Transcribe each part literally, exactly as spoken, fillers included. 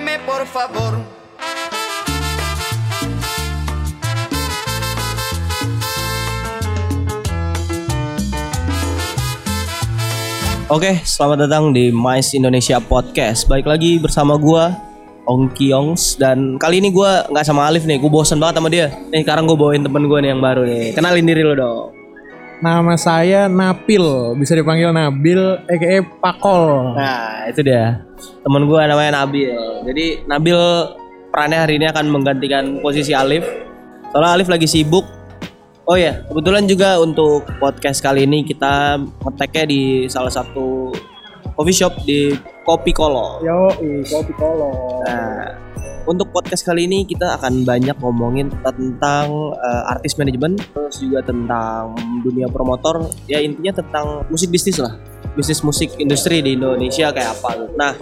Óyeme por favor. Oke, selamat datang di Mice Indonesia Podcast. Balik lagi bersama gue, Ong Kiongs. Dan kali ini gue gak sama Alif nih, gue bosen banget sama dia. Nih sekarang gue bawain temen gue nih yang baru nih. Kenalin diri lo dong. Nama saya Nabil, bisa dipanggil Nabil, aka Pakol. Nah, itu dia. Temen gue namanya Nabil. Jadi Nabil perannya hari ini akan menggantikan posisi Alif. Soalnya Alif lagi sibuk. Oh ya, kebetulan juga untuk podcast kali ini kita ngeteknya di salah satu coffee shop di Kopi Kolo. Yo, Kopi Kolo. Nah, untuk podcast kali ini kita akan banyak ngomongin tentang uh, artis manajemen, terus juga tentang dunia promotor. Ya intinya tentang musik bisnis lah, bisnis musik industri di Indonesia kayak apa. Nah,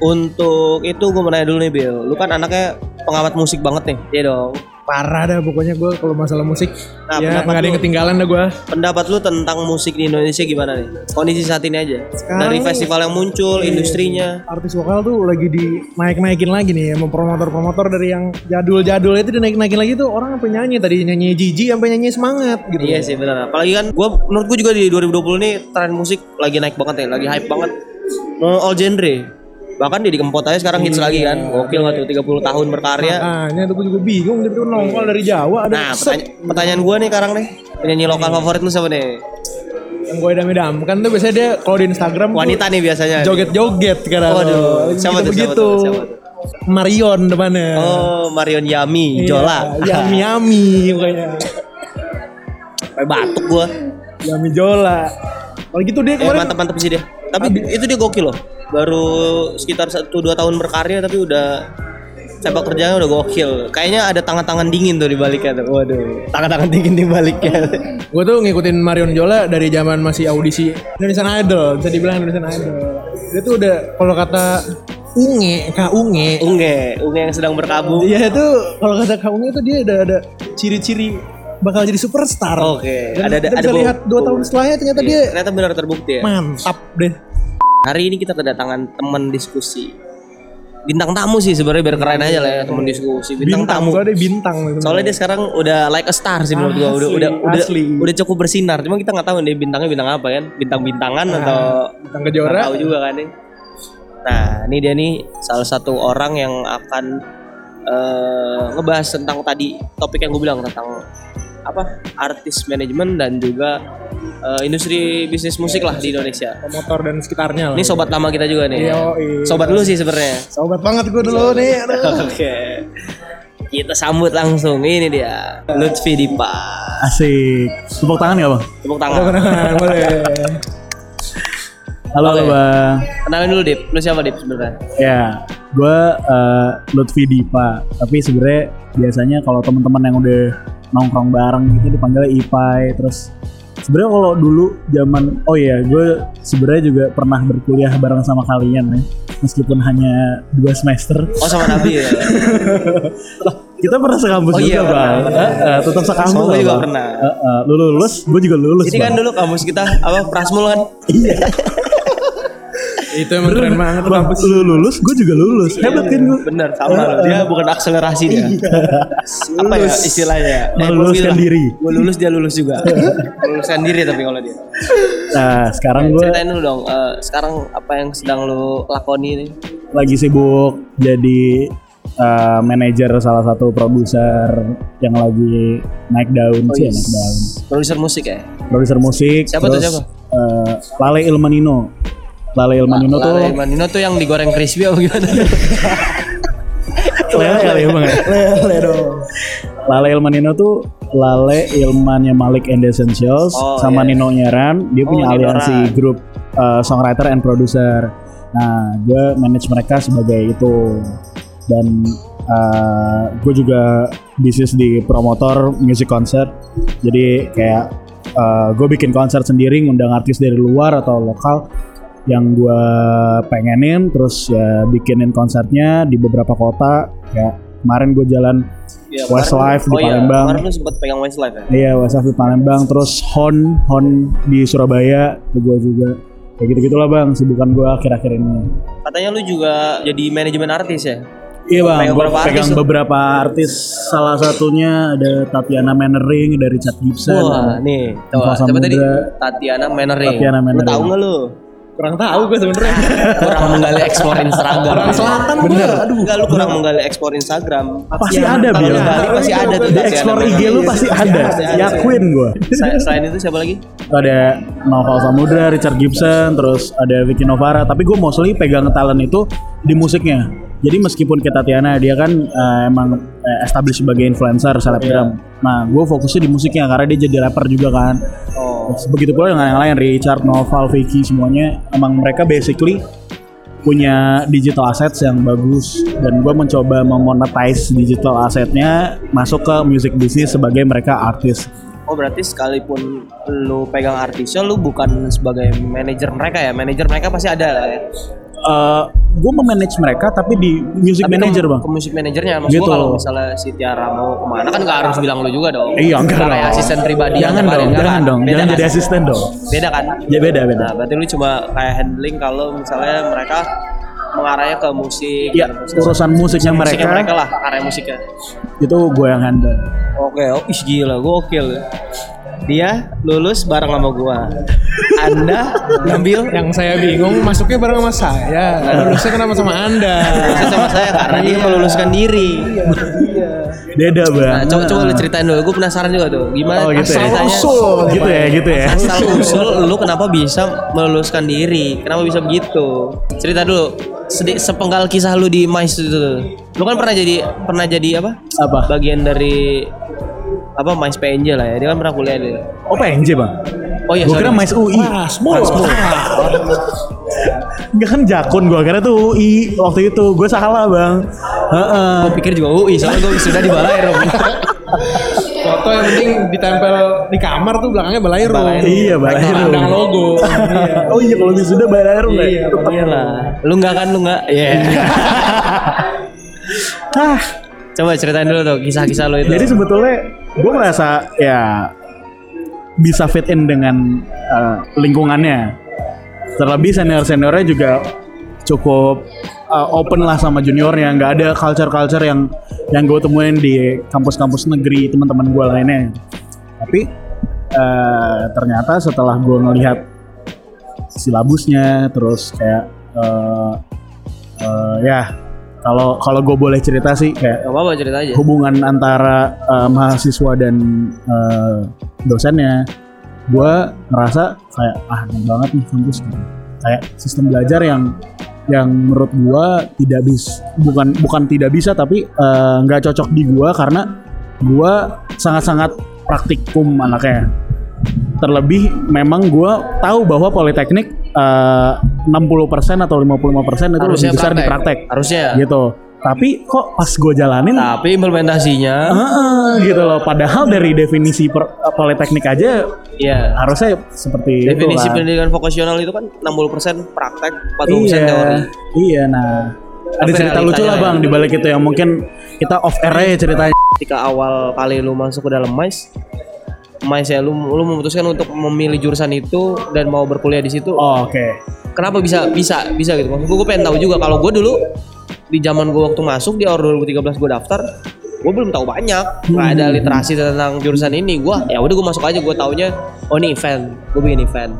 untuk itu gue mau nanya dulu nih Bill, lu kan anaknya pengamat musik banget nih, iya dong. Parah dah pokoknya gue kalau masalah musik. Nah, ya gak ada yang ketinggalan dah gue. Pendapat lu tentang musik di Indonesia gimana nih? Kondisi saat ini aja sekarang, dari festival yang muncul, iya, industrinya. Artis lokal tuh lagi di naik-naikin lagi nih ya, promotor-promotor dari yang jadul-jadul itu dinaik-naikin lagi tuh. Orang sampai nyanyi, tadi nyanyi jijik sampai nyanyi semangat gitu. Iya sih benar. Apalagi kan gue, menurut gue juga di dua ribu dua puluh nih tren musik lagi naik banget ya, lagi hype banget. All genre. Bahkan Didi Kempot aja sekarang hits, iya, lagi kan. Gokil gak tuh tiga puluh tahun berkarya. Makanya tuh gue juga bingung. Dia tuh nongol dari Jawa ada. Nah pertanya- pertanyaan gue nih sekarang nih, penyanyi lokal favorit lu siapa nih? Yang gue idam-idam kan tuh biasanya dia kalau di Instagram wanita nih biasanya joget-joget karena waduh, siapa tuh, siapa tuh, siapa tuh? Marion depannya. Oh, Marion Yami Jola. Yami-Yami pokoknya. Kayak batuk gue Yami Jola. Kalau gitu dia kemarin eh, mantep-mantep sih dia. Tapi abis itu dia gokil loh. Baru sekitar satu dua tahun berkarya tapi udah sepak kerjanya udah gokil. Kayaknya ada tangan-tangan dingin tuh dibaliknya tuh. Waduh, tangan-tangan dingin dibaliknya. Gue tuh ngikutin Marion Jola dari zaman masih audisi Indonesian Idol, bisa dibilang Indonesian Idol. Dia tuh udah kalau kata Unge, Kak Unge, Unge, Unge yang sedang berkabung. Iya tuh, kalau kata Kak Unge tuh dia udah ada ciri-ciri bakal jadi superstar. Oke, okay. ada ada ada lihat dua tahun setelahnya ternyata iya, dia ternyata benar terbukti ya. Mantap deh. Hari ini kita kedatangan teman diskusi. Bintang tamu sih sebenarnya biar keren aja lah ya, teman diskusi. Bintang, bintang tamu. Soalnya bintang. Soalnya dia sekarang udah like a star sih menurut gua. Udah udah asli. udah udah cukup bersinar. Cuma kita enggak tahu nih bintangnya bintang apa kan? Bintang-bintangan nah, atau bintang kejora? Tahu juga kan nih. Nah, ini dia nih salah satu orang yang akan uh, ngebahas tentang tadi topik yang gua bilang tentang apa? Artis manajemen dan juga Uh, industri bisnis musik yeah, lah di Indonesia. Motor dan sekitarnya lah. Ini sobat lama kita juga nih. Yo, iya. Sobat lu sih sebenarnya. Sobat banget gue dulu nih. Oke. Okay. Kita sambut langsung ini dia. Luthfi Dipa. Asik. Tepuk tangan enggak, Bang? Tepuk tangan. Tepuk tangan boleh. Halo, okay. Bang. Kenalin dulu, Dip. Lu siapa, Dip, sebenarnya? Ya, yeah, gue uh, Luthfi Dipa. Tapi sebenarnya biasanya kalau teman-teman yang udah nongkrong bareng gitu dipanggilnya Ipai, terus sebenarnya kalau dulu zaman, oh ya, gue sebenarnya juga pernah berkuliah bareng sama kalian ya, meskipun hanya dua semester. Oh sama Nabil ya. Kita pernah sekampus oh, juga, iya, Bang. Heeh, uh, uh, tetap sekampus. Gue juga pernah. Heeh, uh, uh, lu lulus, gue juga lulus. Ini bang. Kan dulu kampus kita apa Prasmul kan? Iya. Itu emang bener, keren banget kampus. Lu lulus, gue juga lulus. Iya, hebat kan gue. Bener, sama uh, dia bukan akselerasi dia. Iya. Apa ya istilahnya? Meluluskan diri. Gue lulus, dia lulus juga. Meluluskan diri tapi kalau dia. Nah, sekarang gue ceritain lu dong, uh, sekarang apa yang sedang lu lakoni nih? Lagi sibuk jadi uh, manajer salah satu produser yang lagi naik daun oh, sih, yes. naik daun. Produser musik ya? Produser musik. Siapa terus, tuh siapa? Uh, Lale Ilman Nino. Lale Ilman Nino tuh Lale Ilman Nino tuh yang digoreng crispy apa gimana? Lele kali emang ya? Lele dong. Lale Ilman Nino tuh Lale Ilmannya Malik Essentials oh, sama yeah. Nino Nyaran. Dia oh, punya aliansi grup uh, songwriter and producer. Nah gue manage mereka sebagai itu. Dan uh, gue juga bisnis di promotor music concert. Jadi kayak uh, gue bikin konser sendiri, ngundang artis dari luar atau lokal yang gue pengenin, terus ya bikinin konsernya di beberapa kota. Kayak kemarin gue jalan ya, Westlife oh di Palembang. Iya, kemarin lu sempat pegang Westlife ya? Iya, Westlife di Palembang, terus Hon, Hon di Surabaya, itu gue juga. Kayak gitu-gitulah bang, sibukan gue akhir-akhir ini. Katanya lu juga jadi manajemen artis ya? Iya bang, pegang, beberapa, pegang artis beberapa artis. Salah satunya ada Tatiana Mannering dari Chad Gibson. Wah, nih, coba coba tadi Tatiana Mannering. Tatiana Mannering. Lu tahu enggak lu? Kurang tahu gue sebenarnya. Kurang menggali ekspor Instagram. Orang selatan bener. Aduh, enggak lu kurang menggali ekspor Instagram. Pasti ada, Bil. Pasti ada tuh. Ekspor I G lu pasti ada. Yakuin gue. Selain itu siapa lagi? Ada Noval Samudera, Richard Gibson, terus ada Vicky Novara. Tapi gue mostly pegang talent itu di musiknya. Jadi meskipun kita Tatiana dia kan uh, emang uh, established sebagai influencer selebgram. Yeah. Nah, gue fokusnya di musiknya karena dia jadi rapper juga kan. Oh. Begitu pula dengan yang lain, Richard, Noval, Vicky semuanya emang mereka basically punya digital assets yang bagus dan gue mencoba memonetize digital assetnya masuk ke music business sebagai mereka artis. Oh, berarti sekalipun lu pegang artisnya lu bukan sebagai manajer mereka ya? Manajer mereka pasti ada lah ya. Uh, gue memanage mereka tapi di music tapi manager ke, bang. Ke music manajernya maksud gitu. Gue kalau misalnya si Tiara mau kemana kan nggak harus bilang lu juga dong. Iya enggak dong. Kayak asisten pribadi. Jangan dong, jangan dong. Beda jangan kan? Jadi asisten dong. Beda kan? Ya beda beda. Nah, berarti lu cuma kayak handling kalau misalnya mereka mengarahnya ke musik. Iya. Urusan musiknya, musiknya mereka. Mereka lah arah musiknya. Itu gue yang handle. Oke, okay, oh, gila, gue okil. Dia lulus bareng sama gua. Anda ngambil yang saya bingung masuknya bareng sama saya. Nah, lulusnya kenapa sama Anda? Lulusnya sama saya karena dia meluluskan diri. Iya. Beda, Bang. Nah, coba-coba lu ceritain dulu. Gua penasaran juga tuh. Gimana oh, gitu ceritanya? Ya. Usul gitu ya, gitu ya. Asal usul lu kenapa bisa meluluskan diri? Kenapa bisa begitu? Cerita dulu. Sedih, sepenggal kisah lu di Mice itu tuh. Lu kan pernah jadi pernah jadi apa? Apa? Bagian dari apa Mice P N J lah ya, dia kan pernah kuliah dia. Oh P N J bang? Oh iya. Gue kira Mice U I. Ah, semua. Enggak kan jakun gue kira tuh U I waktu itu, gue salah bang. Heeh. Gue pikir juga U I, soalnya gue sudah di balai rom. Foto yang penting ditempel di kamar tuh belakangnya balai rom. Iya balai rom. Ada logo. Oh iya kalau sudah balai rom. Iya lah. Lu nggak kan lu nggak? Iya. Ah. Coba ceritain dulu tuh kisah-kisah lo itu. Jadi sebetulnya gue merasa ya bisa fit in dengan uh, lingkungannya. Terlebih senior-seniornya juga cukup uh, open lah sama juniornya. Gak ada culture-culture yang yang gue temuin di kampus-kampus negeri teman-teman gue lainnya. Tapi uh, ternyata setelah gue ngelihat silabusnya, terus kayak uh, uh, ya. Kalau kalau gue boleh cerita sih kayak apa-apa, cerita aja. Hubungan antara uh, mahasiswa dan uh, dosennya, gue ngerasa kayak ah aneh banget nih kampus gitu. Kayak sistem belajar yang yang menurut gue tidak bisa, bukan bukan tidak bisa tapi nggak uh, cocok di gue karena gue sangat-sangat praktikum anaknya. Terlebih memang gue tahu bahwa politeknik uh, enam puluh persen atau lima puluh lima persen itu lebih besar di praktek harusnya gitu. Tapi kok pas gue jalanin tapi implementasinya uh, gitu loh. Padahal dari definisi per, uh, politeknik aja yeah. Harusnya seperti definisi itu kan. Pendidikan vokasional itu kan enam puluh persen praktek, empat puluh persen iya, teori. Iya nah ada tapi cerita lucu lah bang ya. Di balik itu yang mungkin kita off air aja ceritanya. Ketika awal kali lu masuk ke dalam Mice Mice ya, lu, lu memutuskan untuk memilih jurusan itu dan mau berkuliah di situ. Oh, oke. Okay. Kenapa bisa bisa bisa gitu? Maksud gue, gue pengen tahu juga. Kalau gue dulu di zaman gue waktu masuk di awal dua ribu tiga belas gue daftar, gue belum tahu banyak. Nggak ada literasi tentang jurusan ini. Gue ya udah gue masuk aja. Gue taunya oh ini event. Gue bikin event.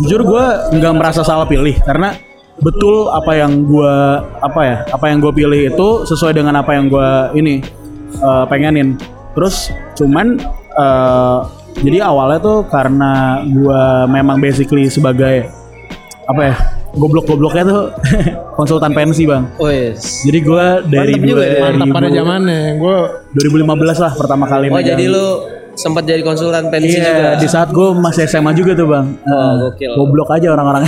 Jujur gue nggak merasa salah pilih karena betul apa yang gue apa ya apa yang gue pilih itu sesuai dengan apa yang gue ini uh, pengenin. Terus cuman Uh, jadi awalnya tuh karena gue memang basically sebagai apa ya goblok-gobloknya tuh konsultan pensi bang. Oh yes. Jadi gue dari mantep pada zamannya gue dua ribu lima belas lah pertama kali. Oh jadi jam. Lu sempat jadi konsultan pensi yeah, juga. Di saat gue masih S M A juga tuh bang. Oh gokil. Goblok aja orang-orang.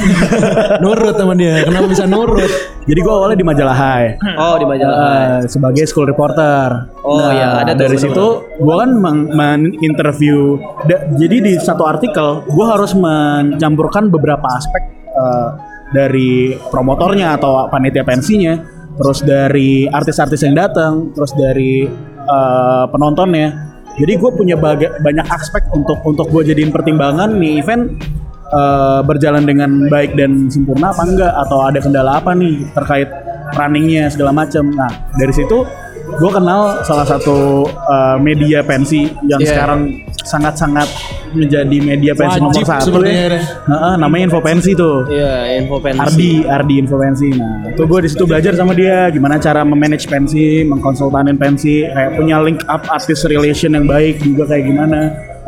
Nurut sama dia. Kenapa bisa nurut? Jadi gue awalnya di majalah Hai. Oh di majalah Hai. Uh, sebagai school reporter. Oh nah, ya ada dari situ gue kan men- men-interview. Da- jadi di satu artikel gue harus mencampurkan beberapa aspek uh, dari promotornya atau panitia pensinya, terus dari artis-artis yang datang, terus dari uh, penontonnya. Jadi gue punya baga- banyak aspek untuk untuk gue jadiin pertimbangan nih event. Uh, berjalan dengan baik dan sempurna apa enggak atau ada kendala apa nih terkait runningnya segala macam. Nah dari situ gue kenal salah satu uh, media pensi yang yeah. sekarang sangat-sangat menjadi media pensi wajib nomor satu ya. Nah, namanya Info Pensi tuh. Iya, yeah, Info Pensi. Ardi, Ardi Info Pensi. Nah, itu gue di situ belajar sama dia gimana cara memanage pensi, mengkonsultanin pensi, kayak punya link up artist relation yang baik juga kayak gimana.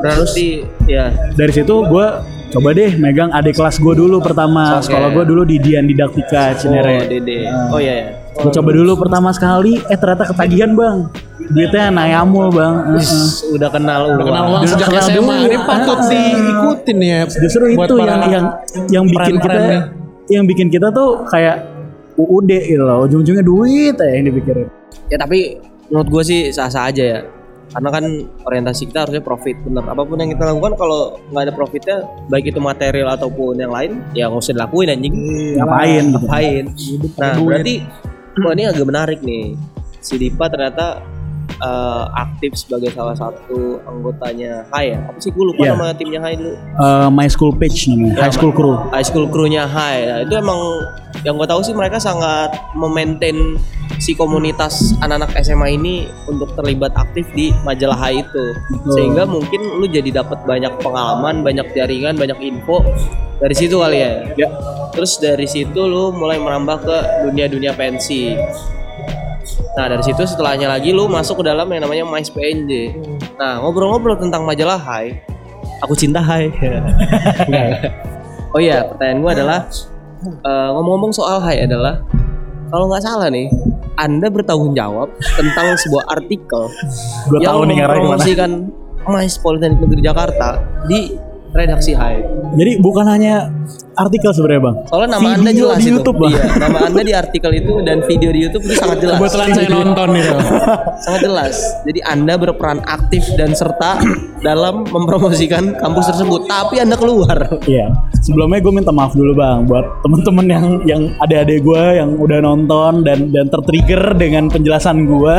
Terus di ya dari situ gue coba deh megang adik kelas gue dulu pertama. Okay. Sekolah gue dulu di Dian Didaktika Ceneraya. Oh, Dede. Nah. Oh iya ya. Oh. Gue coba dulu pertama sekali, eh ternyata ketagihan bang. Duitnya nayamul bang. Uh-huh. Is, udah kenal uang. Udah kenal uang sejak kenal S M A. Ini patut diikutin ya. Justru itu yang yang yang bikin kita nih. yang bikin kita tuh kayak U U D gitu loh. Ujung-ujungnya duit aja yang dipikirin. Ya tapi menurut gue sih sah-sah aja ya. Karena kan orientasi kita harusnya profit, bener. Apapun yang kita lakukan kalau nggak ada profitnya, baik itu material ataupun yang lain, ya nggak usah dilakuin anjing. Ngapain? Hmm, Ngapain? Nah berarti, wah ini agak menarik nih. Si Dipa ternyata uh, aktif sebagai salah satu anggotanya Hai ya. Apa sih gue lupa yeah. nama timnya Hai dulu. Uh, my School Page namanya. Ya, High School Crew. High School Crew-nya Hai. Nah, itu emang yang gue tahu sih mereka sangat memaintain si komunitas anak-anak S M A ini untuk terlibat aktif di majalah Hai itu. Betul. Sehingga mungkin lu jadi dapat banyak pengalaman, banyak jaringan, banyak info dari situ kali ya. Ya. Terus dari situ lu mulai merambah ke dunia-dunia pensi. Nah dari situ setelahnya lagi lu masuk ke dalam yang namanya Mice P N J. Nah ngobrol-ngobrol tentang majalah Hai, aku cinta Hai. Oh iya, pertanyaan gua adalah uh, ngomong-ngomong soal Hai adalah kalau nggak salah nih, Anda bertanggung jawab tentang sebuah artikel yang mempromosikan Mice Politeknik Negeri Jakarta di redaksi Hai. Jadi bukan hanya artikel sebenarnya bang. Soalnya nama video Anda jelas di YouTube, itu. Bang. Iya, nama Anda di artikel itu dan video di YouTube itu sangat jelas. Kebetulan saya nonton itu. Sangat jelas. Jadi Anda berperan aktif dan serta dalam mempromosikan kampus tersebut. Tapi Anda keluar. Iya. Sebelumnya gue minta maaf dulu bang buat temen-temen yang yang adik-adik gue yang udah nonton dan dan tertrigger dengan penjelasan gue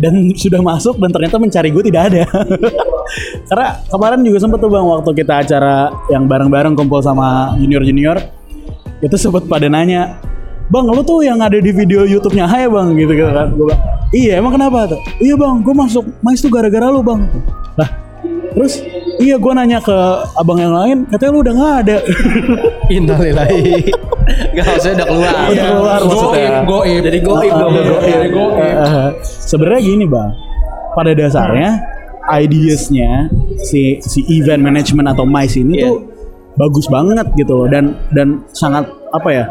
dan sudah masuk dan ternyata mencari gue tidak ada. Karena kemarin juga sempet tuh bang waktu kita acara yang bareng-bareng kumpul sama junior-junior itu sempet pada nanya, bang lu tuh yang ada di video YouTube-nya Hai bang gitu kan. Gue bang, iya emang kenapa tuh? Iya bang, gue masuk Mice tuh gara-gara lu bang. Lah terus iya gue nanya ke abang yang lain, katanya lu udah nggak ada. Innalillahi. Gak, maksudnya udah keluar. Udah keluar maksudnya. Goib, jadi goib, jadi goib. Sebenarnya gini bang, pada dasarnya ideasnya si si event management atau Mice ini yeah. tuh bagus banget gitu loh dan dan sangat apa ya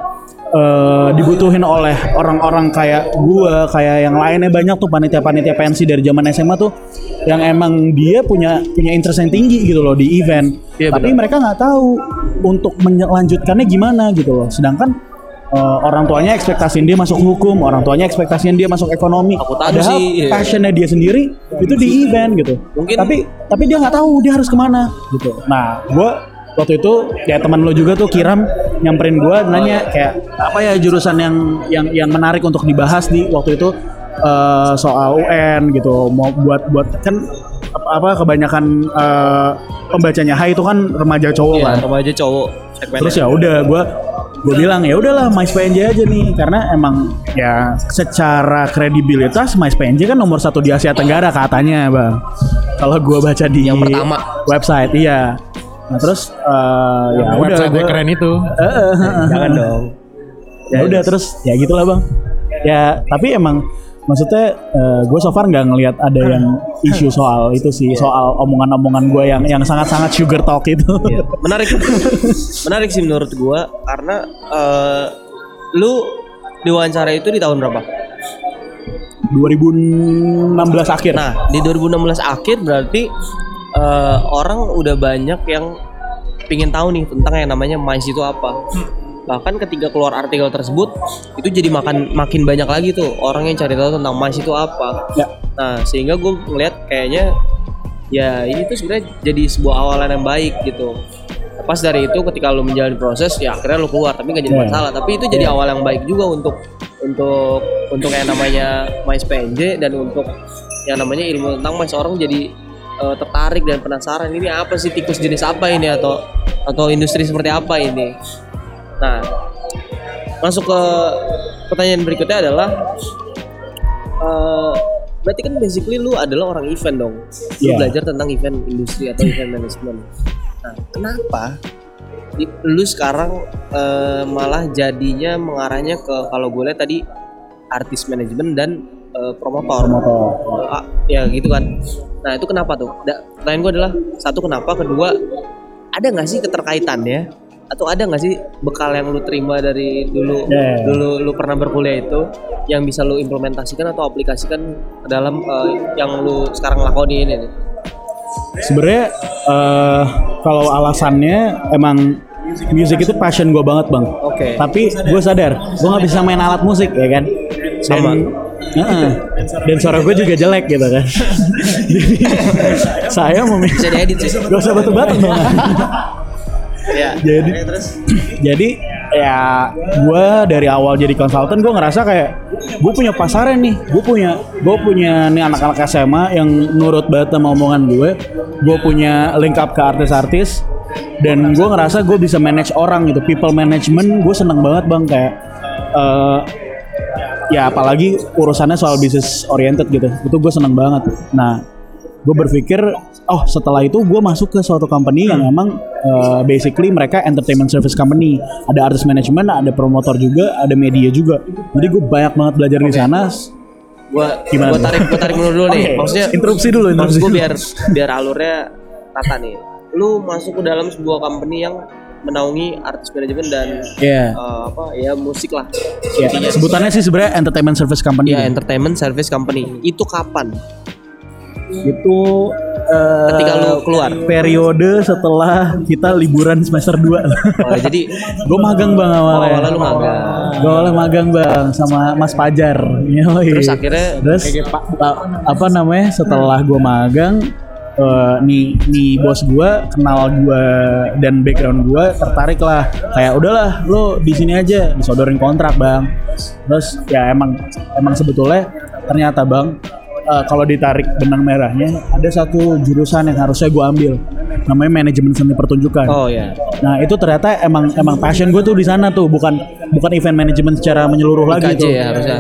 uh, dibutuhin oleh orang-orang kayak gua kayak yang lainnya banyak tuh panitia-panitia pensi dari zaman S M A tuh yang emang dia punya punya interest yang tinggi gitu loh di event yeah, tapi bener. Mereka nggak tahu untuk melanjutkannya gimana gitu loh sedangkan Uh, orang tuanya ekspektasiin dia masuk hukum, orang tuanya ekspektasiin dia masuk ekonomi. Aku tahu padahal sih, passionnya dia sendiri itu di event gitu. Mungkin. Tapi tapi dia nggak tahu dia harus kemana gitu. Nah, gue waktu itu ya teman lo juga tuh Kiram nyamperin gue nanya kayak apa ya jurusan yang yang yang menarik untuk dibahas di waktu itu uh, soal U N gitu. Mau buat buat kan apa kebanyakan uh, pembacanya Hai itu kan remaja cowok yeah, kan. Remaja cowok. Terus ya udah gue. Gue bilang ya udahlah Mice P N J aja nih karena emang ya secara kredibilitas Mice P N J kan nomor satu di Asia Tenggara katanya bang. Kalau gue baca di yang pertama website iya. Nah terus uh, ya website udah, gua, keren itu. Uh, uh, uh, Jangan dong. Ya udah terus ya gitulah bang. Ya tapi emang maksudnya uh, gue so far nggak ngelihat ada yang isu soal itu sih yeah. soal omongan-omongan gue yang yang sangat-sangat sugar talk itu yeah. menarik menarik sih menurut gue karena uh, lu diwawancara itu di tahun berapa? dua ribu enam belas akhir. Nah di dua ribu enam belas akhir berarti uh, orang udah banyak yang pingin tahu nih tentang yang namanya Mice itu apa. Bahkan ketika keluar artikel tersebut itu jadi makan makin banyak lagi tuh orang yang cari tahu tentang Mice itu apa ya. Nah sehingga gue ngeliat kayaknya ya ini tuh sebenarnya jadi sebuah awalan yang baik gitu. Lepas dari itu ketika lo menjalani proses ya akhirnya lo keluar tapi nggak jadi masalah ya. Tapi itu jadi ya. Awal yang baik juga untuk untuk untuk yang namanya Mice P N J dan untuk yang namanya ilmu tentang Mice orang jadi uh, tertarik dan penasaran ini apa sih tikus jenis apa ini atau atau industri seperti apa ini. Nah, masuk ke pertanyaan berikutnya adalah uh, berarti kan basically lu adalah orang event dong. Lu yeah. belajar tentang event industri atau event management. Nah, kenapa lu sekarang uh, malah jadinya mengarahnya ke, kalau gue lihat tadi, artis manajemen dan uh, promotor. Uh, ya gitu kan. Nah, itu kenapa tuh? Da- pertanyaan gue adalah, satu kenapa, kedua ada nggak sih keterkaitannya? Atau ada nggak sih bekal yang lu terima dari dulu yeah. dulu lu pernah berkuliah itu yang bisa lu implementasikan atau aplikasikan dalam uh, yang lu sekarang lakonin ini? Sebenarnya uh, kalau alasannya emang music itu passion gue banget bang. Okay. Tapi gue sadar gue nggak bisa main alat musik ya kan. Sama. Uh, dan suara gue juga jelek gitu kan. Jadi saya memilih. Bisa diedit sih. Gak usah batu-batu dong. Ya, jadi, jadi ya gue dari awal jadi konsultan gue ngerasa kayak gue punya pasaran nih, gue punya gue punya nih anak-anak S M A yang nurut banget sama omongan gue, gue punya link up ke artis-artis dan gue ngerasa gue bisa manage orang gitu, people management gue seneng banget bang kayak uh, ya apalagi urusannya soal business oriented gitu, itu gue seneng banget. Nah, gue berpikir, oh setelah itu gue masuk ke suatu company yang emang uh, basically mereka entertainment service company. Ada artist management, ada promotor juga, ada media juga. Jadi gue banyak banget belajar okay. di sana. Gue gue tarik gue tarik dulu dulu okay. nih. Maksudnya interupsi dulu. Interupsi gue biar biar alurnya tata nih. Lu masuk ke dalam sebuah company yang menaungi artis manajemen dan yeah. uh, apa ya musik lah. Yeah. Sebutannya sih sebenarnya entertainment service company. Ya yeah, entertainment service company. Itu kapan? Itu uh, ketika lu keluar periode setelah kita liburan semester dua. Oh, jadi gue magang bang awalnya. Awalnya lu magang. Gue awalnya magang bang sama Mas Fajar. Terus akhirnya terus apa namanya setelah gue magang uh, nih nih bos gue kenal gue dan background gue tertarik lah kayak udahlah lu di sini aja disodorin kontrak bang. Terus ya emang emang sebetulnya ternyata bang. Uh, kalau ditarik benang merahnya ada satu jurusan yang harusnya gue ambil namanya manajemen seni pertunjukan. Oh ya. Yeah. Nah itu ternyata emang emang passion gue tuh di sana tuh bukan bukan event manajemen secara menyeluruh I K J lagi tuh. Ya, harusnya.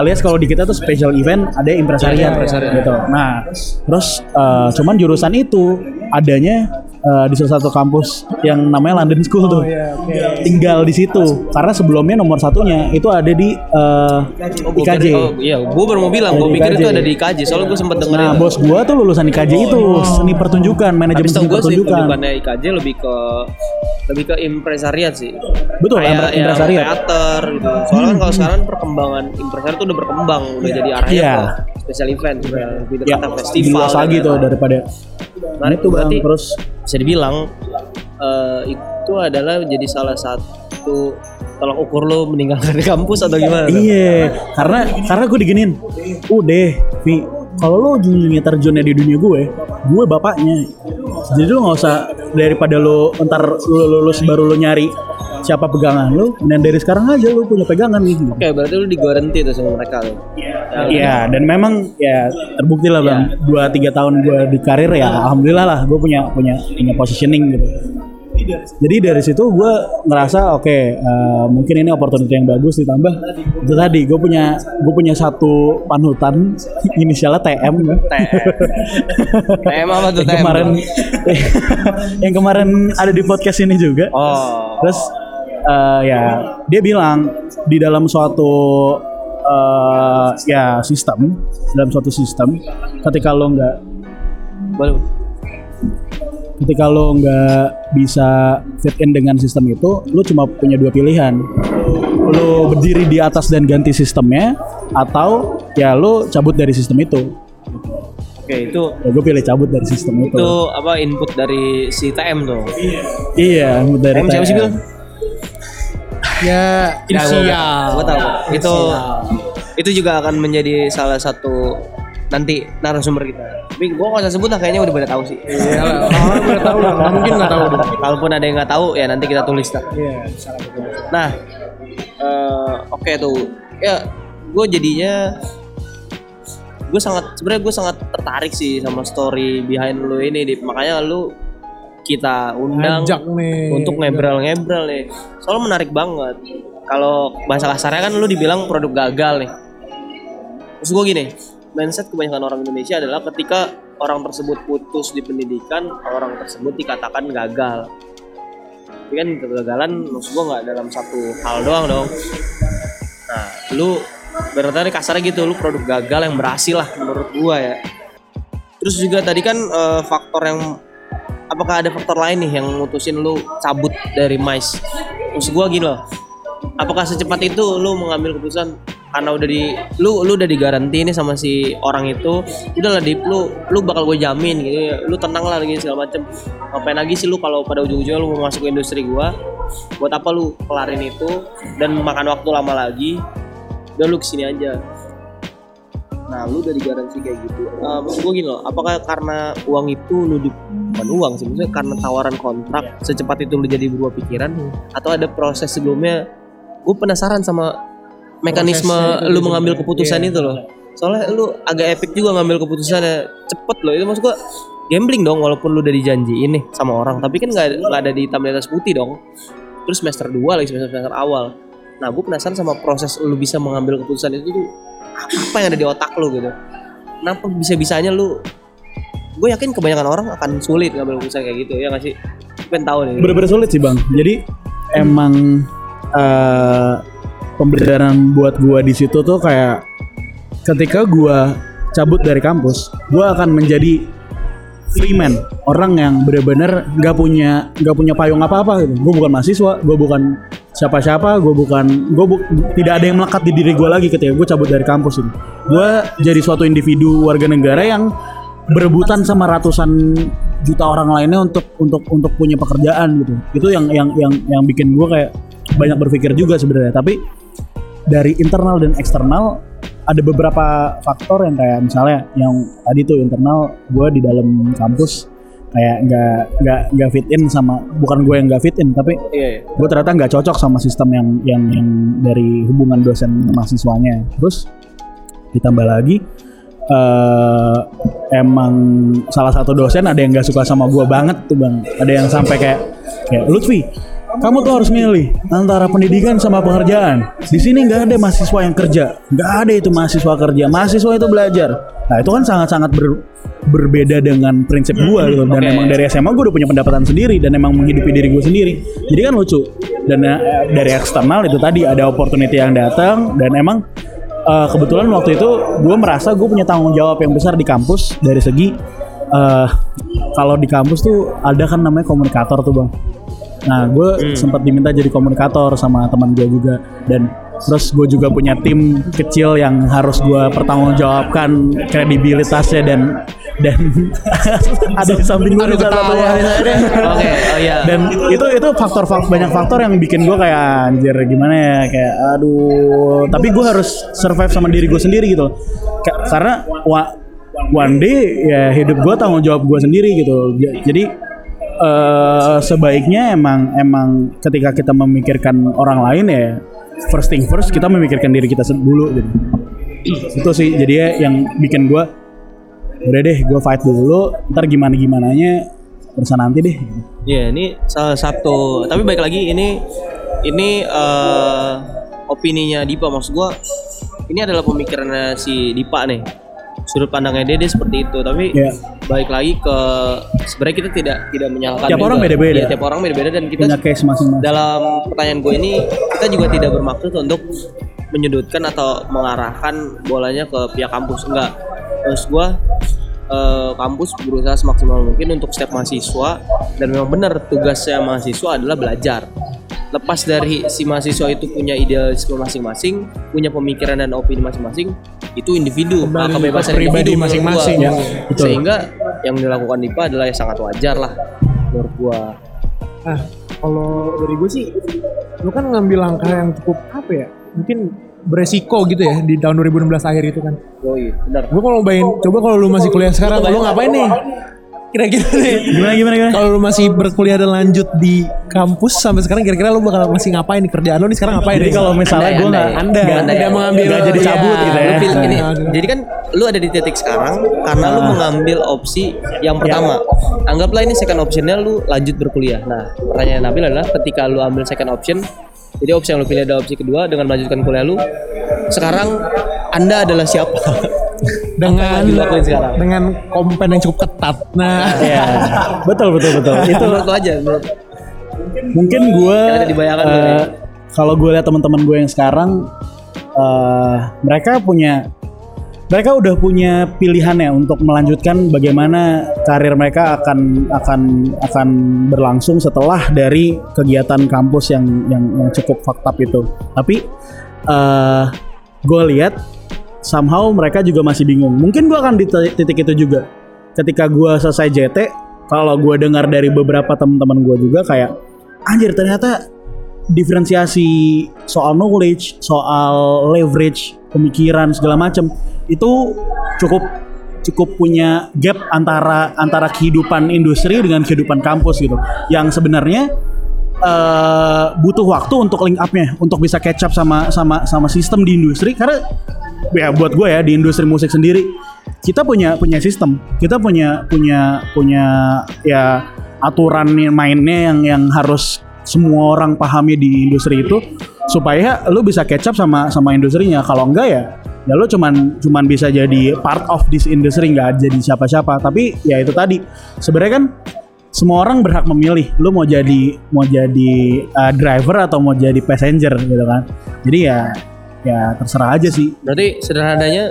Alias kalau di kita tuh special event ada impresarian yeah, gitu. Nah terus uh, cuman jurusan itu adanya Uh, di salah satu kampus yang namanya London School tuh, oh, yeah, okay. tinggal di situ. Karena sebelumnya nomor satunya itu ada di uh, oh, I K J. Oh, iya, gue baru mau bilang, gue pikir I K J. Itu ada di I K J. Soalnya gue sempet dengerin. Nah, itu. Bos gue tuh lulusan I K J oh, itu oh. seni pertunjukan, manajemen seni pertunjukan. Tapi bukannya I K J lebih ke lebih ke impresariat sih. Betul, kayak, impresariat. Ya, teater gitu. Soalnya hmm. kalau sekarang perkembangan impresariat tuh udah berkembang, udah yeah. jadi arahnya yeah. ke special event, lebih dekat yeah. festival. Luas lagi tuh daripada. Nah itu berarti terus bisa dibilang uh, itu adalah jadi salah satu tolak ukur lo meninggalkan kampus atau gimana? Iya, karena karena gue diginin, udah, nih kalau lo junjungnya terjunnya di dunia gue, gue bapaknya, jadi lo nggak usah daripada lo ntar lo lulus baru lo nyari siapa pegangan lo, dan dari sekarang aja lo punya pegangan nih. Oke, okay, berarti lo digaranti tuh sama mereka lo. Iya, yeah, dan memang ya terbukti lah bang, yeah. dua tiga tahun gue di karir ya, alhamdulillah lah, gue punya punya punya positioning gitu. Jadi dari situ gue ngerasa oke okay, uh, mungkin ini opportunity yang bagus ditambah itu tadi gue punya gue punya satu panutan inisialnya T M kan? T M apa tuh T M? Kemarin yang kemarin ada di podcast ini juga. Oh. Terus uh, ya dia bilang di dalam suatu uh, ya sistem dalam suatu sistem ketika lo nggak ketika lo nggak bisa fit in dengan sistem itu, lo cuma punya dua pilihan. Lo berdiri di atas dan ganti sistemnya, atau ya lo cabut dari sistem itu. Oke, itu ya, gue pilih cabut dari sistem itu. Itu apa input dari si T M tuh? Iya, iya input dari T M. Siapa sih bilang? Ya, inisial. Gue tahu. Itu itu juga akan menjadi salah satu nanti narasumber kita. Tapi gue gak usah sebut lah, kayaknya udah pada tahu sih. Iya lah, orang udah tahu lah, gak mungkin gak tahu. Kalaupun ada yang gak tahu ya nanti kita tulis lah. Iya, salah betul. Nah, uh, oke okay tuh. Ya, gue jadinya gue sangat sebenarnya gue sangat tertarik sih sama story behind lu ini, Dip. Makanya lu kita undang untuk ngebrel-ngebrel nih. Soalnya menarik banget. kalau bahasa kasarnya kan lu dibilang produk gagal nih. Terus gue gini, mindset kebanyakan orang Indonesia adalah ketika orang tersebut putus di pendidikan, orang tersebut dikatakan gagal. Tapi kan kegagalan maksud gue gak dalam satu hal doang dong. Nah lu berarti kasarnya gitu, lu produk gagal yang berhasil lah menurut gue ya. Terus juga tadi kan uh, faktor yang, apakah ada faktor lain nih yang mutusin lu cabut dari Mice? Terus gue gini loh, apakah secepat itu lu mengambil keputusan karena udah di lu lu udah digaranti nih sama si orang itu, udahlah Dip, lu lu bakal gue jamin gitu, lu tenang lah lagi segala macem, ngapain lagi sih lu kalau pada ujung-ujungnya lu mau masuk ke industri gue, buat apa lu kelarin itu dan makan waktu lama lagi, udah lu kesini aja. Nah lu udah digaransi kayak gitu, uh, maksud gue gini loh, apakah karena uang itu lu di, bukan uang sih, maksudnya karena tawaran kontrak secepat itu lu jadi berubah pikiran, atau ada proses sebelumnya? Gue penasaran sama mekanisme lu mengambil juga keputusan yeah. itu loh. Soalnya lu agak epic juga ngambil keputusannya, cepet loh. Itu maksud gua gambling dong, walaupun lu udah dijanjiin nih sama orang, tapi kan gak, gak ada di hitam di atas putih dong. Terus semester dua lagi, semester-semester awal. Nah gua penasaran sama proses lu bisa mengambil keputusan itu tuh, apa yang ada di otak lu gitu, kenapa bisa-bisanya lu. Gue yakin kebanyakan orang akan sulit ngambil keputusan kayak gitu, ya gak sih? Pengen tau nih. Bener-bener sulit sih bang. Jadi hmm. emang uh, pembelajaran buat gua di situ tuh kayak ketika gua cabut dari kampus, gua akan menjadi free man, orang yang benar-benar nggak punya nggak punya payung apa-apa gitu. Gua bukan mahasiswa, gua bukan siapa-siapa, gua bukan gua bu, tidak ada yang melekat di diri gua lagi ketika gua cabut dari kampus ini. Gua jadi suatu individu warga negara yang berebutan sama ratusan juta orang lainnya untuk untuk untuk punya pekerjaan gitu. Itu yang yang yang yang bikin gua kayak banyak berpikir juga sebenarnya, tapi dari internal dan eksternal ada beberapa faktor yang kayak misalnya yang tadi tuh internal, gue di dalam kampus kayak nggak nggak nggak fit in sama, bukan gue yang nggak fit in, tapi iya, iya. gue ternyata nggak cocok sama sistem yang yang yang dari hubungan dosen mahasiswanya. Terus ditambah lagi uh, emang salah satu dosen ada yang nggak suka sama gue banget tuh bang, ada yang sampai kayak kayak Luthfi, kamu tuh harus milih antara pendidikan sama pekerjaan. Di sini nggak ada mahasiswa yang kerja, nggak ada itu mahasiswa kerja. Mahasiswa itu belajar. Nah itu kan sangat-sangat ber, berbeda dengan prinsip gue gitu. Dan okay. emang dari S M A gue udah punya pendapatan sendiri dan emang menghidupi diri gue sendiri. Jadi kan lucu. Dan dari eksternal itu tadi ada opportunity yang datang dan emang uh, kebetulan waktu itu gue merasa gue punya tanggung jawab yang besar di kampus dari segi uh, kalau di kampus tuh ada kan namanya komunikator tuh bang. Nah gue hmm. sempat diminta jadi komunikator sama teman gue juga. Dan terus gue juga punya tim kecil yang harus gue pertanggungjawabkan kredibilitasnya dan dan ada di samping gue juga satu ya. Oke, oh iya. Dan itu itu faktor banyak faktor yang bikin gue kayak anjir gimana ya, kayak aduh. Tapi gue harus survive sama diri gue sendiri gitu. Karena wa, one day ya hidup gue tanggung jawab gue sendiri gitu. Jadi Uh, sebaiknya emang emang ketika kita memikirkan orang lain ya first thing first kita memikirkan diri kita dulu gitu. Itu sih jadi yang bikin gue udah deh gue fight dulu, ntar gimana gimananya terus nanti deh. Ya yeah, ini salah satu, tapi baik lagi ini ini uh, opininya Dipa, maksud gue ini adalah pemikirannya si Dipa nih, sudut pandangnya dia, dia seperti itu, tapi yeah. balik lagi ke sebenarnya kita tidak tidak menyalahkan tiap juga. Orang beda-beda ya, tiap orang beda-beda dan kita dalam pertanyaan gue ini kita juga tidak bermaksud untuk menyudutkan atau mengarahkan bolanya ke pihak kampus, enggak. Terus gue eh, kampus berusaha semaksimal mungkin untuk setiap mahasiswa dan memang benar tugasnya mahasiswa adalah belajar. Lepas dari si mahasiswa itu punya idealisme masing-masing, punya pemikiran dan opini masing-masing, itu individu, nah, kebebasan pribadi individu masing-masing ya. Betul. Sehingga yang dilakukan Dipa adalah yang sangat wajar lah menurut gua. Nah, kalau dari gua sih, lu kan ngambil langkah yang cukup apa ya? Mungkin beresiko gitu ya di tahun dua ribu enam belas akhir itu kan. Oh iya, benar. Gua kalau bayangin, coba kalau lu masih kuliah sekarang, lu ngapain nih? Kira-kira nih gimana gimana gimana kalau lu masih berkuliah dan lanjut di kampus sampai sekarang, kira-kira lu bakal masih ngapain nih, kerjaan lu nih sekarang ngapain? Jadi kalau misalnya gue nggak anda nggak mengambil gak jadi cabut ya, gitu ya lu ini, jadi kan lu ada di titik sekarang karena nah. lu mengambil opsi yang pertama ya. Anggaplah ini second optionnya lu lanjut berkuliah. Nah pertanyaan Nabil adalah ketika lu ambil second option Jadi opsi yang lu pilih adalah opsi kedua dengan melanjutkan kuliah lu. Sekarang Anda adalah siapa? Dengan dengan kompen yang cukup ketat. Nah, ya, betul betul betul. Itu menurut lu aja. Menurut. Mungkin gue uh, kalau gue lihat teman-teman gue yang sekarang, uh, mereka punya mereka udah punya pilihannya untuk melanjutkan bagaimana karir mereka akan akan akan berlangsung setelah dari kegiatan kampus yang yang, yang cukup fucked up itu. Tapi uh, gue lihat somehow mereka juga masih bingung. Mungkin gue akan di titik itu juga. Ketika gue selesai J T, kalau gue dengar dari beberapa teman-teman gue juga kayak, anjir ternyata diferensiasi soal knowledge, soal leverage pemikiran segala macam itu cukup cukup punya gap antara antara kehidupan industri dengan kehidupan kampus gitu, yang sebenarnya uh, butuh waktu untuk link up-nya, untuk bisa catch up sama sama sama sistem di industri. Karena ya buat gue ya, di industri musik sendiri kita punya punya sistem, kita punya punya punya ya aturan mainnya yang yang harus semua orang pahami di industri itu supaya lu bisa catch up sama sama industrinya. Kalau enggak ya ya lu cuman cuman bisa jadi part of this industry, enggak jadi siapa-siapa. Tapi ya itu tadi, sebenarnya kan semua orang berhak memilih lu mau jadi mau jadi uh, driver atau mau jadi passenger gitu kan. Jadi ya ya terserah aja sih. Berarti sederhananya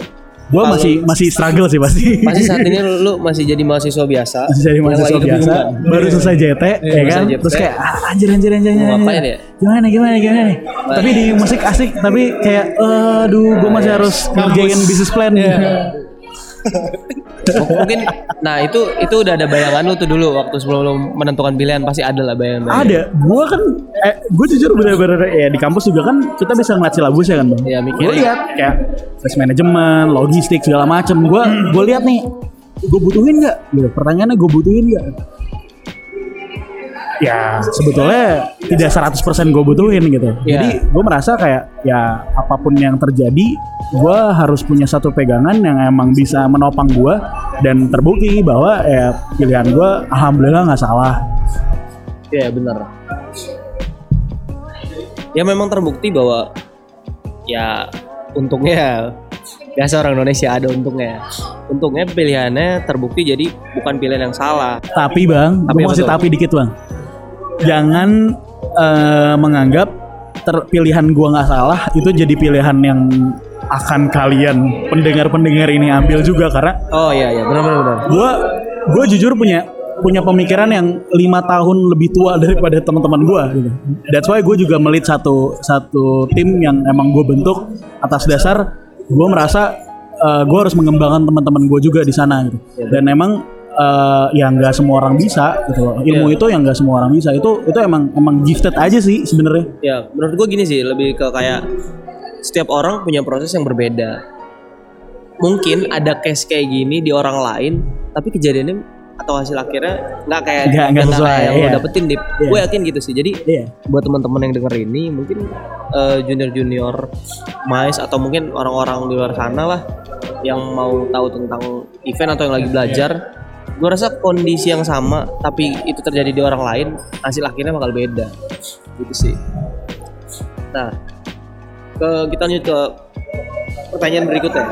gue masih masih struggle sih pasti. Masih saat ini lu, lu masih jadi mahasiswa biasa. Masih jadi mahasiswa biasa. Baru selesai J T, ya kan? Terus kayak ah, anjir anjir anjir. Ngapain ya? Gimana gimana gimana nih? Tapi di musik asik, tapi kayak aduh gue masih harus ngerjain bisnis plan. Mungkin nah itu itu udah ada bayangan lu tuh dulu waktu sebelum lu menentukan pilihan, pasti ada lah bayangan-bayangan. Ada. Gue kan eh, gue jujur bener-bener ya di kampus juga kan kita bisa ngeliat silabusnya kan bang. Iya mikirnya. Gue lihat kayak risk management, logistik segala macem. Gue gue lihat nih, gue butuhin nggak? Gitu. Pertanyaannya gue butuhin nggak? Ya sebetulnya tidak seratus persen gue butuhin gitu ya. Jadi gue merasa kayak ya apapun yang terjadi gue harus punya satu pegangan yang emang bisa menopang gue. Dan terbukti bahwa ya pilihan gue alhamdulillah gak salah. Ya benar. Ya memang terbukti bahwa ya untungnya biasa orang Indonesia ada untungnya. Untungnya pilihannya terbukti jadi bukan pilihan yang salah. Tapi bang, tapi gue masih betul. Tapi dikit bang, jangan uh, menganggap ter- pilihan gua nggak salah itu jadi pilihan yang akan kalian pendengar-pendengar ini ambil juga. Karena oh iya iya benar-benar gua gua jujur punya punya pemikiran yang lima tahun lebih tua daripada teman-teman gua gitu. That's why gua juga melit satu satu tim yang emang gua bentuk atas dasar gua merasa uh, gua harus mengembangkan teman-teman gua juga di sana gitu. Dan emang Uh, yang nggak semua orang bisa gitu loh. Ilmu yeah. itu yang nggak semua orang bisa, itu itu emang emang gifted aja sih sebenarnya. Ya yeah, menurut gue gini sih, lebih ke kayak setiap orang punya proses yang berbeda. Mungkin ada case kayak gini di orang lain, tapi kejadiannya atau hasil akhirnya nggak kayak nggak nggak sesuai yang yeah. lo dapetin di. Yeah. Gue yakin gitu sih. Jadi yeah. buat teman-teman yang denger ini, mungkin uh, junior-junior mais atau mungkin orang-orang di luar sana lah yang mau tahu tentang event atau yang lagi belajar. Yeah. Gue rasa kondisi yang sama tapi itu terjadi di orang lain, hasil akhirnya bakal beda gitu sih. Nah ke, kita lanjut ke pertanyaan berikutnya.